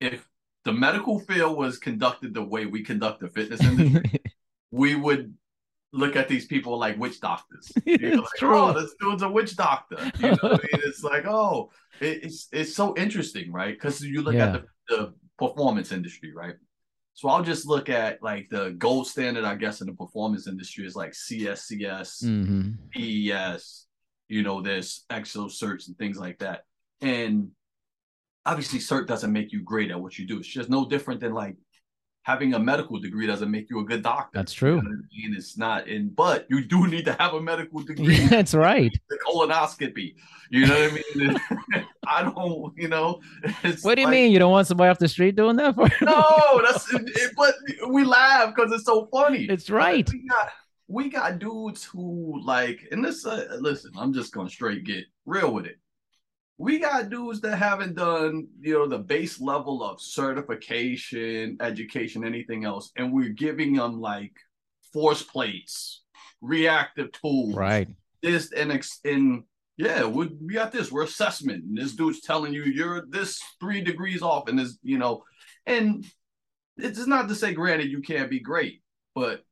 if the medical field was conducted the way we conduct the fitness industry, we would look at these people like witch doctors. You're like, true. Oh, this dude's a witch doctor. You know what I mean? It's like, oh, it, it's it's so interesting, right? Because you look yeah. at the, the performance industry, right? So I'll just look at like the gold standard, I guess, in the performance industry is like C S C S, mm-hmm. P E S, you know, there's EXO certs and things like that. And obviously cert doesn't make you great at what you do. It's just no different than like having a medical degree doesn't make you a good doctor. That's true. You know what I mean? It's not in, but you do need to have a medical degree. Yeah, that's right. The colonoscopy. You know what I mean? I don't, you know. What do you like, mean? You don't want somebody off the street doing that for you? No, that's, it, it, but we laugh because it's so funny. It's right. We got, we got dudes who like, and this, uh, listen, I'm just going to straight get real with it. We got dudes that haven't done, you know, the base level of certification, education, anything else. And we're giving them like force plates, reactive tools. Right. This and, and yeah, we, we got this. We're assessment. And this dude's telling you you're this three degrees off. And this, you know, and it's not to say, granted, you can't be great. But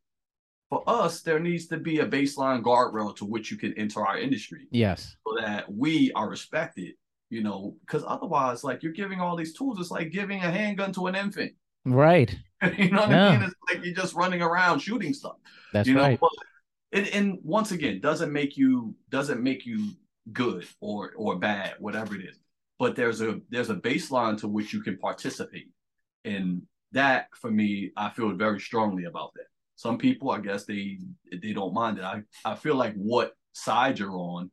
for us, there needs to be a baseline guardrail to which you can enter our industry. Yes. So that we are respected. You know, because otherwise, like you're giving all these tools, it's like giving a handgun to an infant. Right. You know what yeah. I mean? It's like you're just running around shooting stuff. That's you know? Right. But it, and once again, doesn't make you doesn't make you good or or bad, whatever it is. But there's a there's a baseline to which you can participate, and that for me, I feel very strongly about that. Some people, I guess they they don't mind it. I I feel like what side you're on,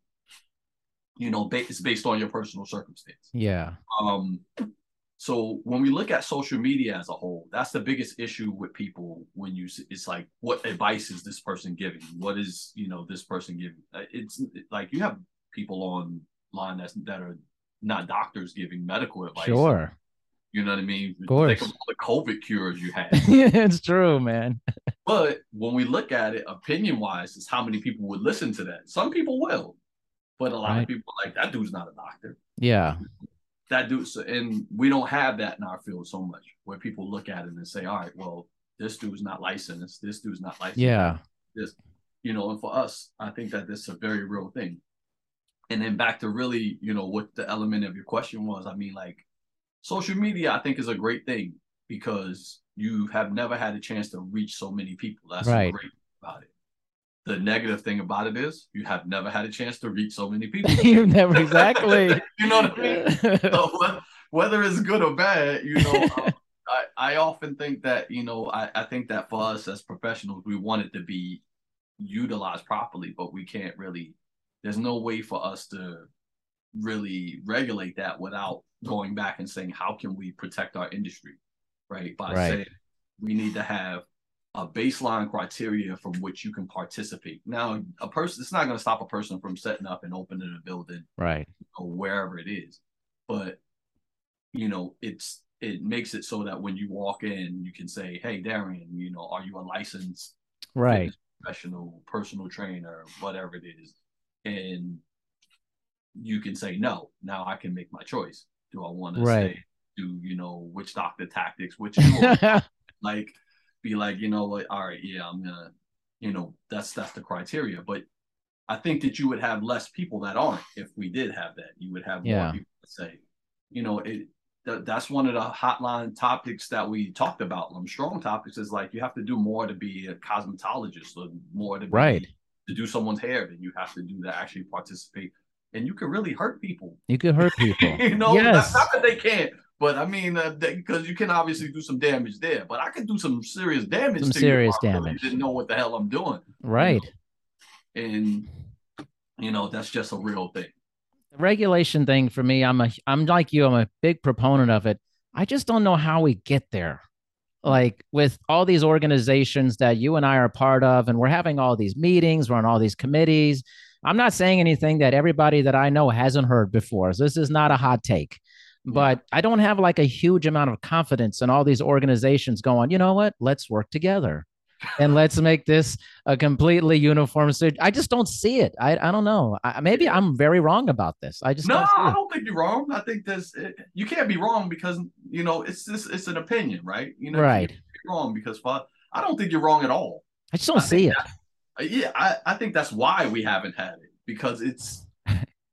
you know, ba- it's based on your personal circumstance. Yeah. Um. So when we look at social media as a whole, that's the biggest issue with people. When you, it's like, what advice is this person giving? What is, you know, this person giving? It's like you have people online that's that are not doctors giving medical advice. Sure. You know what I mean? Of course. Think of all the COVID cures you had. Yeah, it's true, man. But when we look at it, opinion-wise, is how many people would listen to that. Some people will. But a lot right. of people are like, that dude's not a doctor. Yeah. That dude, so, and we don't have that in our field so much, where people look at it and say, all right, well, this dude's not licensed. This dude's not licensed. Yeah. This, you know, and for us, I think that this is a very real thing. And then back to really, you know, what the element of your question was, I mean, like, social media, I think, is a great thing because you have never had a chance to reach so many people. That's right. Great about it. The negative thing about it is you have never had a chance to reach so many people. You've never, exactly. You know what I mean? So, whether it's good or bad, you know, um, I, I often think that, you know, I, I think that for us as professionals, we want it to be utilized properly, but we can't really, there's no way for us to really regulate that without going back and saying, how can we protect our industry, right? By right. saying we need to have a baseline criteria from which you can participate. Now, a person, it's not going to stop a person from setting up and opening a building, right, or wherever it is. But, you know, it's, it makes it so that when you walk in, you can say, hey, Darian, you know, are you a licensed right. professional, personal trainer, whatever it is? And you can say, no, now I can make my choice. Do I want right. to say, do you know, which doctor tactics, which, like, be like, you know, like, all right, yeah, I'm gonna, you know, that's that's the criteria. But I think that you would have less people that aren't if we did have that. You would have yeah. more people that say, you know, it th- that's one of the hotline topics that we talked about. Um, strong topics is like you have to do more to be a cosmetologist or more to be, right. to do someone's hair than you have to do to actually participate. And you could really hurt people. You could hurt people. You know, yes. not, not that they can't. But I mean, because uh, you can obviously do some damage there, but I can do some serious damage. Some to serious you damage. I didn't know what the hell I'm doing. Right. You know? And you know, that's just a real thing. The regulation thing for me, I'm a, I'm like you, I'm a big proponent of it. I just don't know how we get there. Like with all these organizations that you and I are part of, and we're having all these meetings, we're on all these committees. I'm not saying anything that everybody that I know hasn't heard before. So this is not a hot take. But I don't have like a huge amount of confidence in all these organizations going, you know what, let's work together and let's make this a completely uniform situation. I just don't see it. I I don't know. I, maybe I'm very wrong about this. I just no, don't see I don't it. think you're wrong. I think this it, you can't be wrong because, you know, it's this it's an opinion, right? You know, right. You can't be wrong because I don't think you're wrong at all. I just don't I see it. That, yeah, I, I think that's why we haven't had it, because it's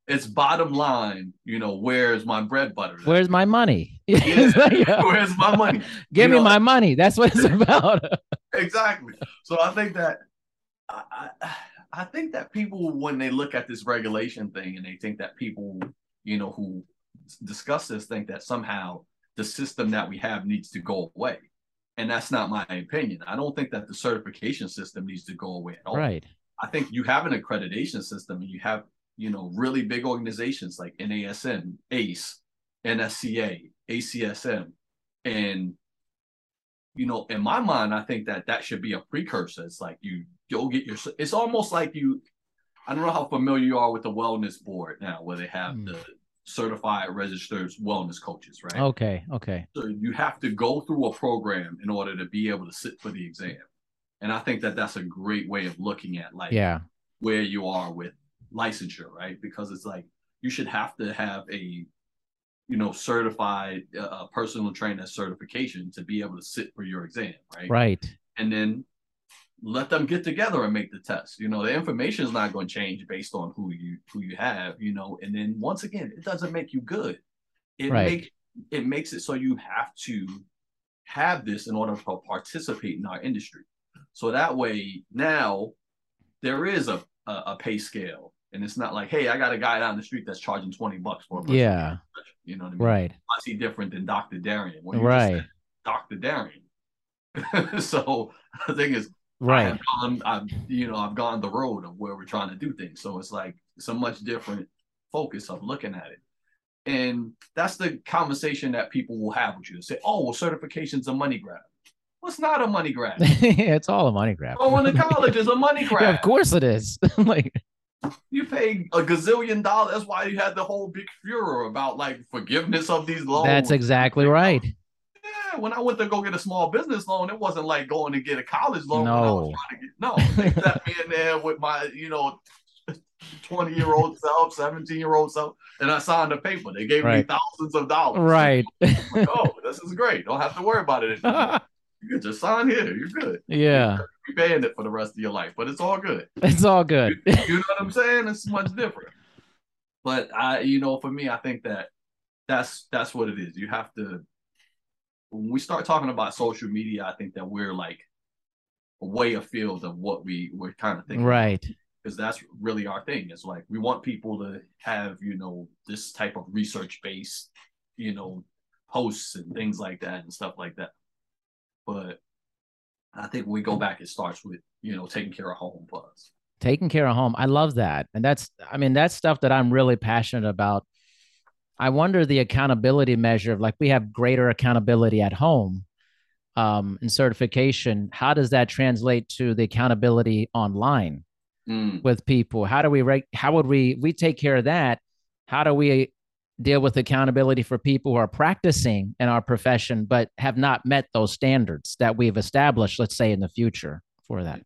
It's bottom line, you know, where's my bread butter? Where's my money? Yeah. Yeah. Where's my money? Give you me know? my money. That's what it's about. Exactly. So I think that I, I think that people, when they look at this regulation thing and they think that people, you know, who discuss this think that somehow the system that we have needs to go away. And that's not my opinion. I don't think that the certification system needs to go away at all. Right. I think you have an accreditation system and you have, you know, really big organizations like N A S M, ACE, N S C A, A C S M. And, you know, in my mind, I think that that should be a precursor. It's like you go get your, it's almost like you, I don't know how familiar you are with the wellness board now, where they have mm. the certified registered wellness coaches, right? Okay, okay. So you have to go through a program in order to be able to sit for the exam. And I think that that's a great way of looking at like yeah. where you are with licensure, right? Because it's like you should have to have a, you know, certified uh, personal trainer certification to be able to sit for your exam, right? Right. And then let them get together and make the test. You know, the information is not going to change based on who you who you have, you know. And then once again, it doesn't make you good. It right. make it makes it so you have to have this in order to participate in our industry. So that way now there is a a, a pay scale. And it's not like, hey, I got a guy down the street that's charging twenty bucks for a person. Yeah. You know what I mean? Right. How's he different than Doctor Darian? Well, you right. just Doctor Darian. So the thing is, right. I've gone, I've, you know, I've gone the road of where we're trying to do things. So it's like, it's a much different focus of looking at it. And that's the conversation that people will have with you. They say, oh, well, certification's a money grab. Well, it's not a money grab. It's all a money grab. Going to college is a money grab. Yeah, of course it is. Like, you pay a gazillion dollars. That's why you had the whole big furor about like forgiveness of these loans. That's exactly right. Yeah, when I went to go get a small business loan, it wasn't like going to get a college loan. No, when I was trying to get, no, that me in there with my, you know, twenty year old self, seventeen year old self, and I signed the paper. They gave right. me thousands of dollars. Right. Like, oh, this is great. Don't have to worry about it anymore. You just sign here. You're good. Yeah. You're banned it for the rest of your life, but it's all good. It's all good. You, you know what I'm saying? It's much different. But I, you know, for me, I think that that's that's what it is. You have to, when we start talking about social media, I think that we're like way afield of what we were kind of thinking. Right. Because that's really our thing. It's like, we want people to have, you know, this type of research-based, you know, posts and things like that and stuff like that. But I think when we go back, it starts with, you know, taking care of home for us. Taking care of home. I love that. And that's, I mean, that's stuff that I'm really passionate about. I wonder the accountability measure of, like, we have greater accountability at home um, and certification. How does that translate to the accountability online mm. with people? How do we, how would we, we take care of that? How do we deal with accountability for people who are practicing in our profession, but have not met those standards that we've established, let's say in the future for that?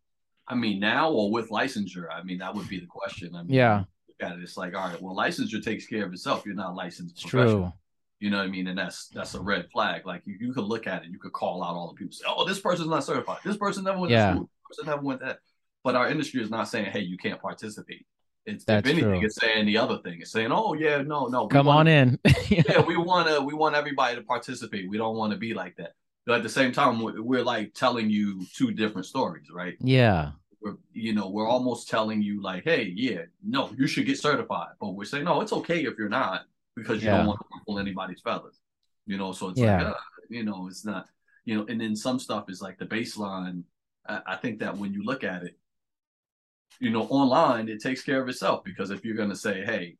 I mean, now or with licensure? I mean, that would be the question. I mean, yeah. At it. It's like, all right, well, licensure takes care of itself. You're not licensed professional. True. You know what I mean? And that's that's a red flag. Like, you, you could look at it, you could call out all the people, say, oh, this person's not certified. This person never went yeah. to school. This person never went that. But our industry is not saying, hey, you can't participate. It's, if anything, true. It's saying the other thing. It's saying, oh yeah, no, no. Come wanna, on in. yeah, we wanna we want everybody to participate. We don't want to be like that. But at the same time, we're, we're like telling you two different stories, right? Yeah. We're, you know, we're almost telling you like, hey, yeah, no, you should get certified. But we're saying, no, it's okay if you're not, because you yeah. don't want to ruffle anybody's feathers. You know, so it's yeah. like, uh, you know, it's not, you know, and then some stuff is like the baseline. I, I think that when you look at it, you know, online, it takes care of itself. Because if you're going to say, hey,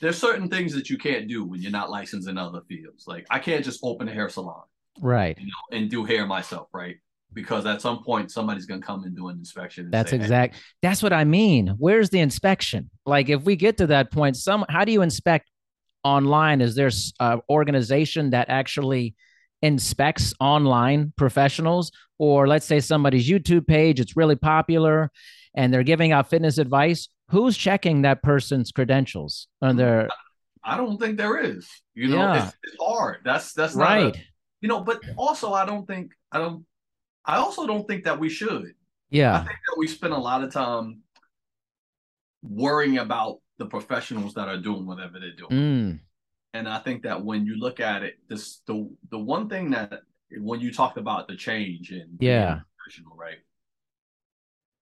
there's certain things that you can't do when you're not licensed in other fields. Like, I can't just open a hair salon. Right. You know, and do hair myself. Right. Because at some point, somebody's going to come and do an inspection. And that's say, exact. Hey. That's what I mean. Where's the inspection? Like, if we get to that point, some, how do you inspect online? Is there an organization that actually inspects online professionals? Or let's say somebody's YouTube page, it's really popular and they're giving out fitness advice. Who's checking that person's credentials? And their? I don't think there is. You know, yeah. it's, it's hard. That's, that's not right. A, you know, but also I don't think, I don't, I also don't think that we should. Yeah. I think that we spend a lot of time worrying about the professionals that are doing whatever they're doing. Mm. And I think that when you look at it, this the the one thing that when you talked about the change in yeah. professional, right?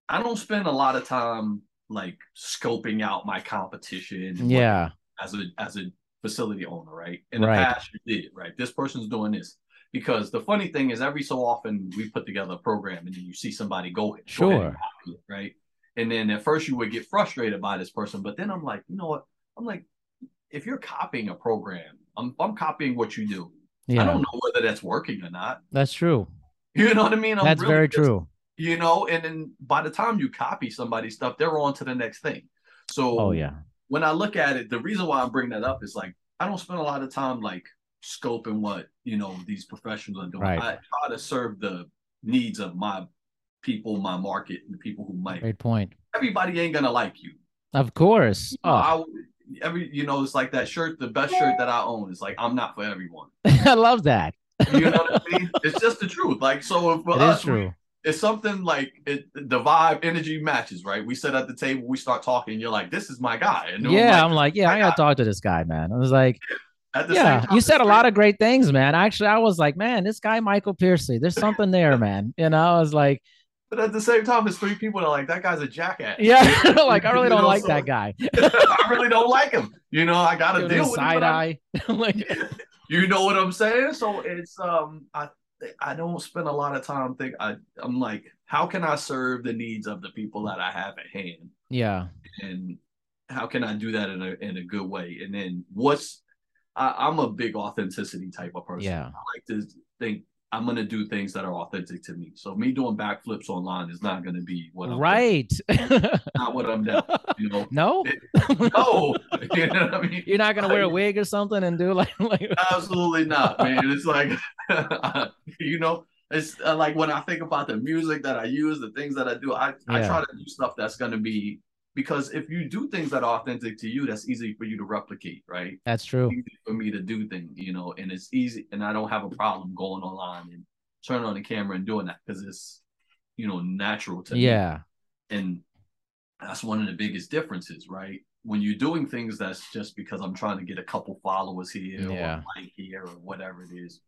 I don't spend a lot of time like scoping out my competition yeah. as a as a facility owner, right? In the right. past you did, right? This person's doing this. Because the funny thing is, every so often we put together a program and then you see somebody go, sure. go ahead and it, right? And then at first you would get frustrated by this person, but then I'm like, you know what? I'm like, if you're copying a program, I'm I'm copying what you do. Yeah. I don't know whether that's working or not. That's true. You know what I mean? I'm that's really very just, true. You know, and then by the time you copy somebody's stuff, they're on to the next thing. So oh, yeah. when I look at it, the reason why I bring that up is like, I don't spend a lot of time like, scoping what you know these professionals are doing. Right. I try to serve the needs of my people, my market, and the people who might. Great point. Everybody ain't gonna like you, of course. Oh. I, every you know, it's like that shirt. The best shirt that I own is like, I'm not for everyone. I love that. You know what I mean? It's just the truth. Like so for it us, is true. It's something like it, the vibe, energy matches, right? We sit at the table, we start talking. You're like, this is my guy. And yeah, like, I'm like, yeah, I gotta talk to this guy, man. I was like. Yeah, you said a lot of great things, man. Actually, I was like, man, this guy, Michael Piercy, there's something there, man. You know, I was like. But at the same time, it's three people that are like, that guy's a jackass. Yeah, like, I really don't like that guy. I really don't like him. You know, I got to deal with side eye. Like, you know what I'm saying? So it's, um, I I don't spend a lot of time thinking, I, I'm like, how can I serve the needs of the people that I have at hand? Yeah. And how can I do that in a in a good way? And then what's. I, I'm a big authenticity type of person. Yeah. I like to think I'm going to do things that are authentic to me. So me doing backflips online is not going to be what I'm right. doing. Not what I'm doing. You know? No. It, no. You know what I mean? You're not going to wear a wig or something and do like... like... Absolutely not, man. It's like, you know, it's like when I think about the music that I use, the things that I do, I, yeah. I try to do stuff that's going to be... Because if you do things that are authentic to you, that's easy for you to replicate, right? That's true. It's easy for me to do things, you know, and it's easy. And I don't have a problem going online and turning on the camera and doing that because it's, you know, natural to yeah. me. Yeah. And that's one of the biggest differences, right? When you're doing things that's just because I'm trying to get a couple followers here yeah. or like here or whatever it is,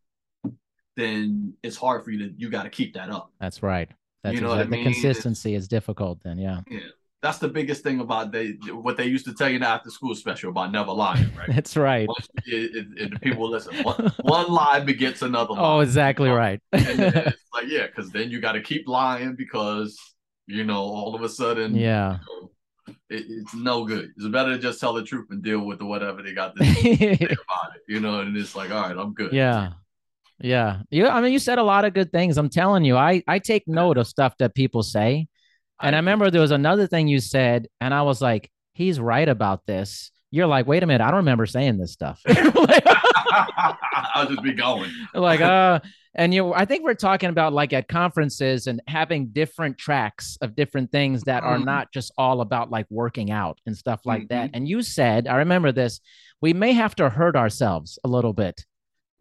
then it's hard for you to, you got to keep that up. That's right. That's you know exactly. what I mean? The consistency it's, is difficult then, yeah. Yeah. That's the biggest thing about they what they used to tell you in the after school special about never lying, right? That's right. Once, it, it, it, people listen. One, one lie begets another lie. Oh, exactly um, right. And it's like, yeah, because then you got to keep lying because, you know, all of a sudden, yeah, you know, it, it's no good. It's better to just tell the truth and deal with the whatever they got to say about it, you know, and it's like, all right, I'm good. Yeah. Yeah. You, I mean, you said a lot of good things. I'm telling you, I, I take note of stuff that people say. And I remember there was another thing you said, and I was like, he's right about this. You're like, wait a minute, I don't remember saying this stuff. Like, I'll just be going. Like, uh, and you, I think we're talking about like at conferences and having different tracks of different things that are mm-hmm. not just all about like working out and stuff like mm-hmm. that. And you said, I remember this, we may have to hurt ourselves a little bit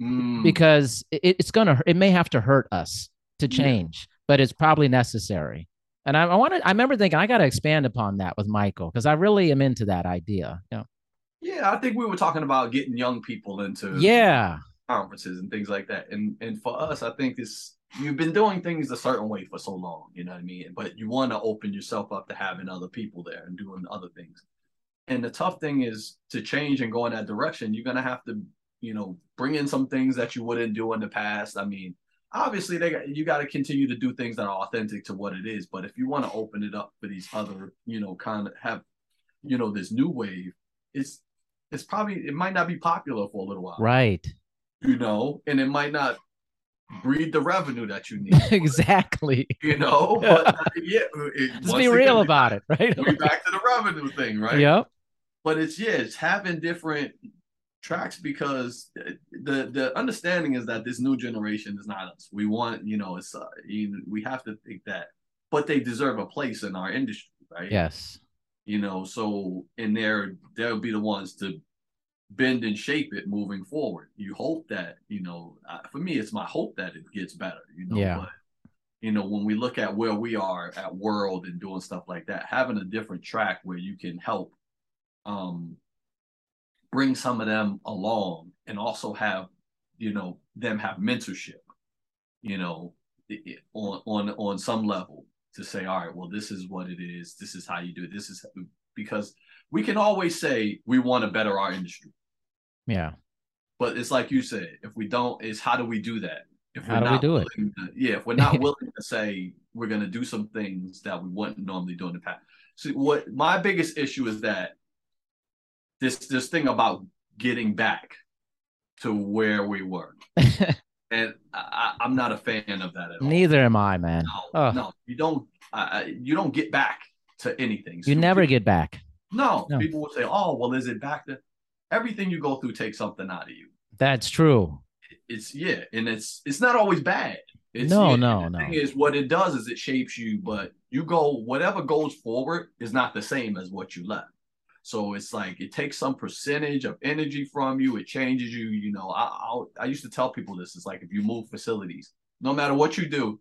mm. because it, it's going to, it may have to hurt us to change, yeah. but it's probably necessary. And I, I wanted, I remember thinking I got to expand upon that with Michael because I really am into that idea. Yeah. Yeah. I think we were talking about getting young people into yeah conferences and things like that. And and for us, I think it's, you've been doing things a certain way for so long, you know what I mean? But you want to open yourself up to having other people there and doing other things. And the tough thing is to change and go in that direction. You're going to have to, you know, bring in some things that you wouldn't do in the past. I mean, obviously, they got, you got to continue to do things that are authentic to what it is. But if you want to open it up for these other, you know, kind of have, you know, this new wave, it's it's probably, it might not be popular for a little while. Right. You know, and it might not breed the revenue that you need. Exactly. You know, but yeah. It, Let's be real again, about it, right? We're back to the revenue thing, right? Yep. But it's, yeah, it's having different tracks because the the understanding is that this new generation is not us. We want, you know, it's uh, you, we have to think that, but they deserve a place in our industry, right? Yes. You know, so in there, they'll be the ones to bend and shape it moving forward. You hope that, you know, uh, for me, it's my hope that it gets better, you know, yeah. But, you know, when we look at where we are at World and doing stuff like that, having a different track where you can help, um, bring some of them along and also have, you know, them have mentorship, you know, on on on some level to say, all right, well, this is what it is. This is how you do it. This is because we can always say we want to better our industry. Yeah. But it's like you said, if we don't, it's how do we do that? If how we're do not we do it? To, yeah. If we're not willing to say we're going to do some things that we wouldn't normally do in the past. So what my biggest issue is that This this thing about getting back to where we were. And I, I'm not a fan of that at all. Neither am I, man. No, oh. no you don't uh, you don't get back to anything. So you never people, get back. No, no, people will say, oh, well, is it back to everything you go through takes something out of you. That's true. It's yeah, and it's it's not always bad. It's, no, yeah, no, the no. thing is, what it does is it shapes you, but you go whatever goes forward is not the same as what you left. So it's like it takes some percentage of energy from you. It changes you. You know, I I'll, I used to tell people this. It's like if you move facilities, no matter what you do,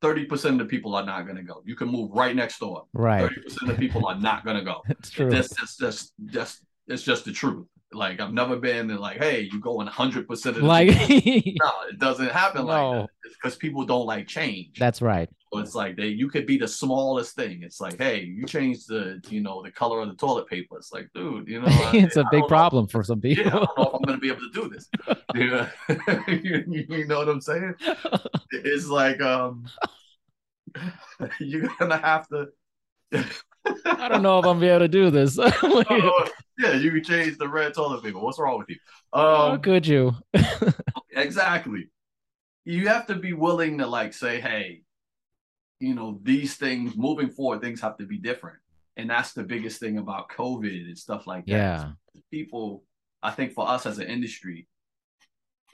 thirty percent of the people are not going to go. You can move right next door. Right. thirty percent of people are not going to go. That's true. That's, that's, that's, that's, that's just the truth. Like I've never been like, hey, you go in one hundred percent of the like, no, it doesn't happen no. like that because people don't like change. That's right. So it's like they, you could be the smallest thing. It's like, hey, you change the, you know, the color of the toilet paper. It's like, dude, you know, it's I, a I big problem know. for some people. Yeah, I don't know if I'm going to be able to do this. You know? you, you know what I'm saying? It's like, um, you're going to have to. I don't know if I'm going to be able to do this. oh, yeah, you can change the red toilet paper. What's wrong with you? Um, How could you? Exactly. You have to be willing to like say, hey, you know, these things moving forward, things have to be different. And that's the biggest thing about COVID and stuff like that. Yeah. People, I think for us as an industry,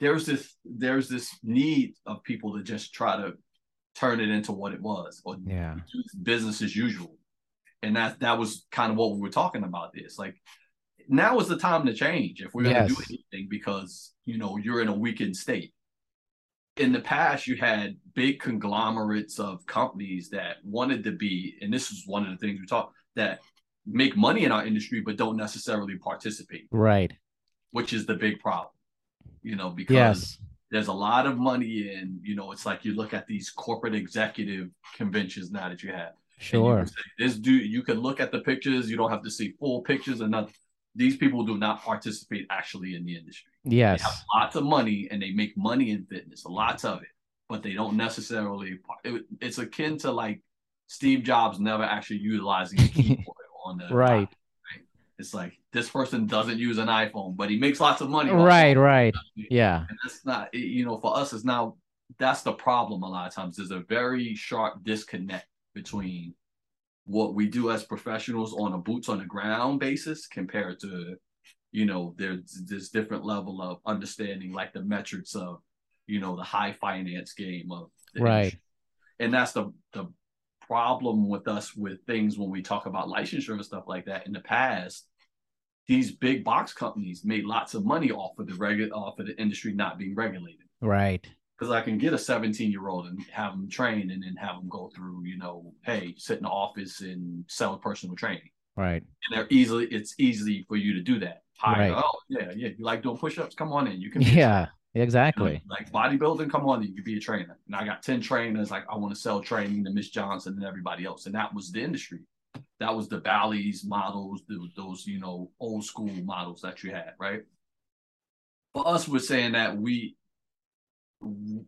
there's this, there's this need of people to just try to turn it into what it was or yeah. business as usual. And that, that was kind of what we were talking about this. Like now is the time to change if we're yes. going to do anything because, you know, you're in a weakened state. In the past, you had big conglomerates of companies that wanted to be, and this is one of the things we talk, that make money in our industry, but don't necessarily participate. Right. Which is the big problem, you know, because yes. There's a lot of money in, you know, it's like you look at these corporate executive conventions now that you have. Sure. You say, this dude, you can look at the pictures. You don't have to see full pictures and nothing. These people do not participate actually in the industry. Yes. They have lots of money and they make money in fitness, lots of it, but they don't necessarily, it, it's akin to like Steve Jobs never actually utilizing the keyboard on the right. Top, right. It's like this person doesn't use an iPhone, but he makes lots of money. Right. Right. Yeah. And that's not, you know, for us, it's now, that's the problem. A lot of times there's a very sharp disconnect between what we do as professionals on a boots on the ground basis compared to, you know, there's this different level of understanding, like the metrics of, you know, the high finance game of the right. Industry. And that's the, the problem with us with things when we talk about licensure and stuff like that. In the past, these big box companies made lots of money off of the regu- off of the industry not being regulated. Right. Because I can get a seventeen-year-old and have them train and then have them go through, you know, hey, sit in the office and sell personal training. Right. And they're easily, it's easy for you to do that. Hire, right. Oh, yeah, yeah. You like doing push-ups? Come on in. You can be yeah, exactly. Like bodybuilding? Come on in. You can be a trainer. And I got ten trainers. Like, I want to sell training to Miss Johnson and everybody else. And that was the industry. That was the Bally's models, the, those, you know, old school models that you had, right? For us, we're saying that we...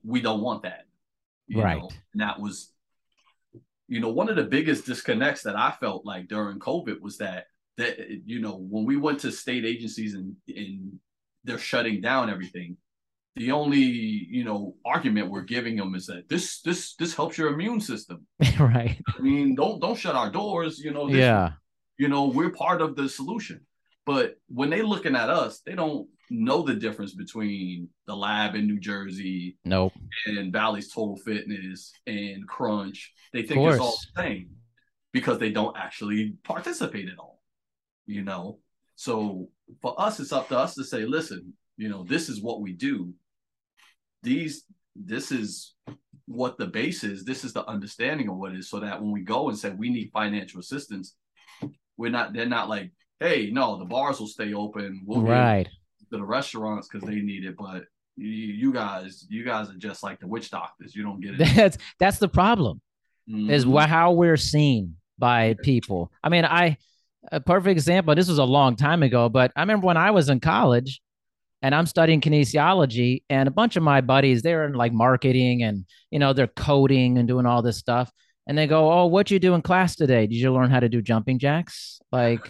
we don't want that. You right. Know? And that was, you know, one of the biggest disconnects that I felt like during COVID was that, that you know, when we went to state agencies and, and they're shutting down everything, the only, you know, argument we're giving them is that this, this, this helps your immune system. Right. I mean, don't, don't shut our doors, you know, this, yeah. You know, we're part of the solution. But when they looking at us, they don't know the difference between the lab in New Jersey nope. and Valley's Total Fitness and Crunch. They think it's all the same because they don't actually participate at all, you know? So for us, it's up to us to say, listen, you know, this is what we do. These, this is what the base is. This is the understanding of what it is, so that when we go and say we need financial assistance, we're not, they're not like, hey, no, the bars will stay open. We'll right. to the restaurants because they need it, but you, you guys, you guys are just like the witch doctors. You don't get it. That's that's the problem. Mm-hmm. Is wh- how we're seen by people. I mean, I a perfect example. This was a long time ago, but I remember when I was in college, and I'm studying kinesiology, and a bunch of my buddies, they're in like marketing, and you know, they're coding and doing all this stuff, and they go, "Oh, what you do in class today? Did you learn how to do jumping jacks?" Like.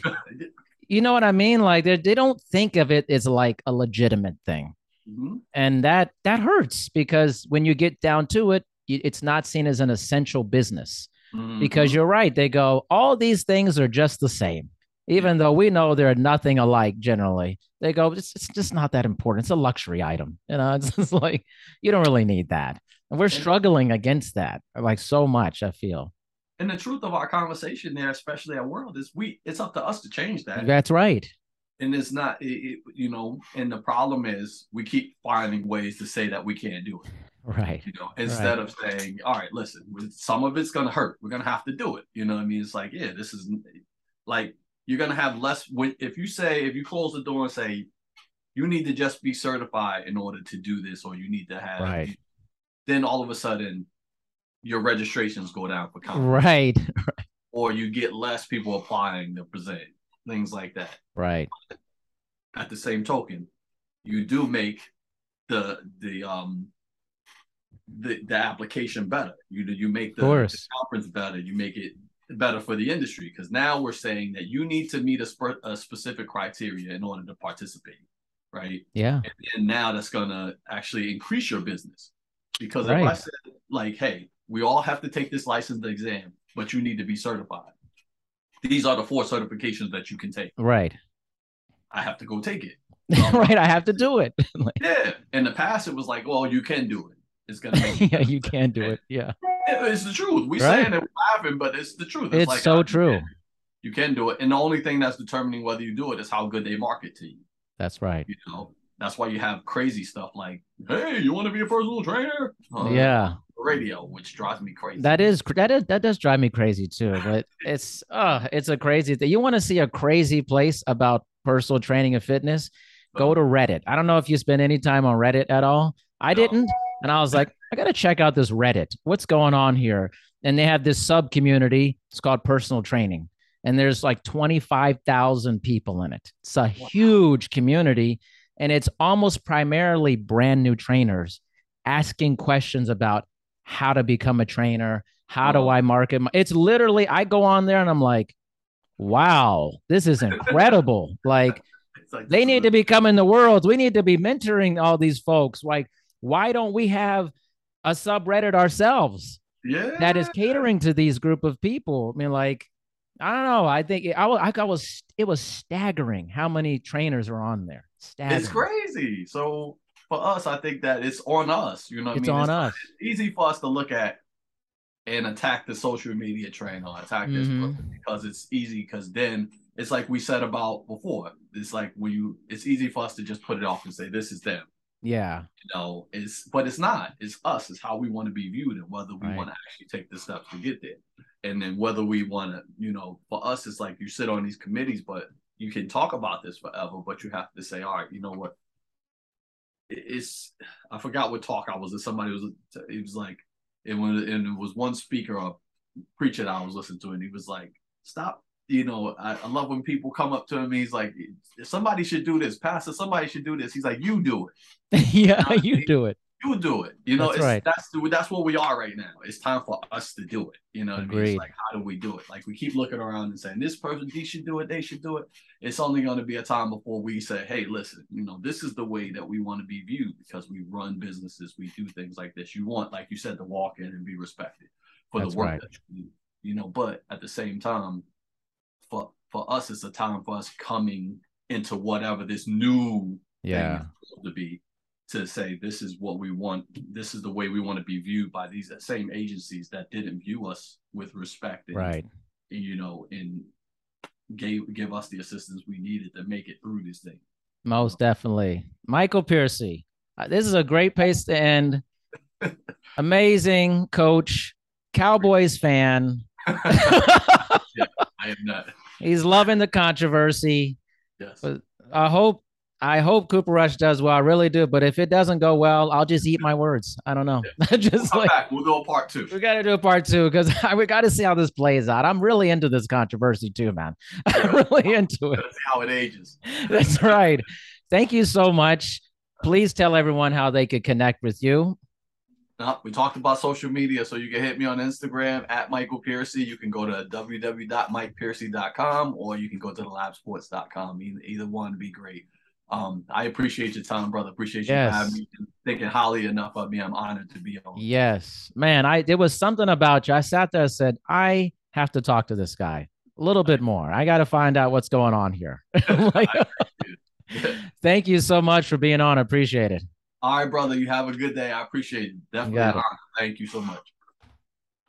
You know what I mean? Like they they don't think of it as like a legitimate thing. Mm-hmm. And that that hurts because when you get down to it, it's not seen as an essential business mm-hmm. because you're right. They go, all these things are just the same, even though we know they're nothing alike. Generally, they go, it's, it's just not that important. It's a luxury item. You know, it's just like you don't really need that. And we're struggling against that like so much, I feel. And the truth of our conversation there, especially at World, is we it's up to us to change that. That's right. And it's not, it, it, you know, and the problem is we keep finding ways to say that we can't do it. Right. You know, instead right. of saying, all right, listen, some of it's going to hurt. We're going to have to do it. You know what I mean? It's like, yeah, this is like, you're going to have less. If you say, if you close the door and say, you need to just be certified in order to do this, or you need to have, right. then all of a sudden, your registrations go down for conference. Right. Or you get less people applying to present, things like that. Right. But at the same token, you do make the the um the, the application better. You you make the, the conference better. You make it better for the industry because now we're saying that you need to meet a, sp- a specific criteria in order to participate. Right. Yeah. And, and now that's going to actually increase your business because right. if I said like, hey, we all have to take this license exam, but you need to be certified. These are the four certifications that you can take. Right. I have to go take it. Um, right. I have to do it. Like, yeah. In the past, it was like, well, you can do it. It's going to yeah, you can do it. Yeah. It's the truth. We're right. saying it, we're laughing, but it's the truth. It's, it's like, so oh, true. You can, you can do it. And the only thing that's determining whether you do it is how good they market to you. That's right. You know, that's why you have crazy stuff like, hey, you want to be a personal trainer? Uh, yeah. Radio, which drives me crazy. That is that is that does drive me crazy too. But it's uh it's a crazy thing. You want to see a crazy place about personal training and fitness? Go to Reddit. I don't know if you spend any time on Reddit at all. I didn't. And I was like, I got to check out this Reddit. What's going on here? And they have this sub community. It's called personal training. And there's like twenty-five thousand people in it. It's a huge community. And it's almost primarily brand new trainers asking questions about how to become a trainer. How do I market? My, it's literally, I go on there and I'm like, wow, this is incredible. Like, like they need to be coming to Worlds. We need to be mentoring all these folks. Like, why don't we have a subreddit ourselves yeah. that is catering to these group of people? I mean, like, I don't know. I think I, I, I was, it was staggering how many trainers are on there. Staggering. It's crazy. So for us, I think that it's on us. You know what I mean? It's on us. It's easy for us to look at and attack the social media train or attack this mm-hmm. because it's easy. Because then it's like we said about before. It's like when you, it's easy for us to just put it off and say, this is them. Yeah. You know, it's, but it's not, it's us, it's how we want to be viewed and whether we right. want to actually take the steps to get there. And then whether we want to, you know, for us, it's like you sit on these committees, but you can talk about this forever, but you have to say, all right, you know what? It's, I forgot what talk I was, somebody was, it was like, it was, and it was one speaker or preacher that I was listening to, and he was like, stop. You know, I, I love when people come up to him. He's like, somebody should do this. Pastor, somebody should do this. He's like, you do it. yeah, you, know you I mean? do it. You do it. You know, that's, it's, right. that's, the, that's what we are right now. It's time for us to do it. You know what I mean? It's like, how do we do it? Like, we keep looking around and saying, this person, he should do it. They should do it. It's only going to be a time before we say, hey, listen, you know, this is the way that we want to be viewed because we run businesses. We do things like this. You want, like you said, to walk in and be respected for that's the work right. that you do. You know, but at the same time, For, for us, it's a time for us coming into whatever this new yeah. thing is going to be to say, this is what we want. This is the way we want to be viewed by these same agencies that didn't view us with respect. And, right. you know, and gave, give us the assistance we needed to make it through this thing. Most definitely. Michael Piercy, this is a great place to end. Amazing coach, Cowboys fan. yeah. I am not. He's loving the controversy. Yes. But I hope I hope Cooper Rush does well. I really do. But if it doesn't go well, I'll just eat my words. I don't know. Yeah. just we'll, like, back. we'll do a part two. We got to do a part two because we got to see how this plays out. I'm really into this controversy too, man. I'm really into it. Let's see how it ages. That's right. Thank you so much. Please tell everyone how they could connect with you. We talked about social media, so you can hit me on Instagram at Michael Piercy. You can go to w w w dot mike piercy dot com or you can go to the lab sports dot com. Either, either one would be great. Um, I appreciate your time, brother. Appreciate you yes. having me. Thinking highly enough of me. I'm honored to be on. Yes, man. I there was something about you. I sat there and said, I have to talk to this guy a little bit more. I got to find out what's going on here. like, thank you so much for being on. I appreciate it. All right, brother. You have a good day. I appreciate it. Definitely. Thank you so much.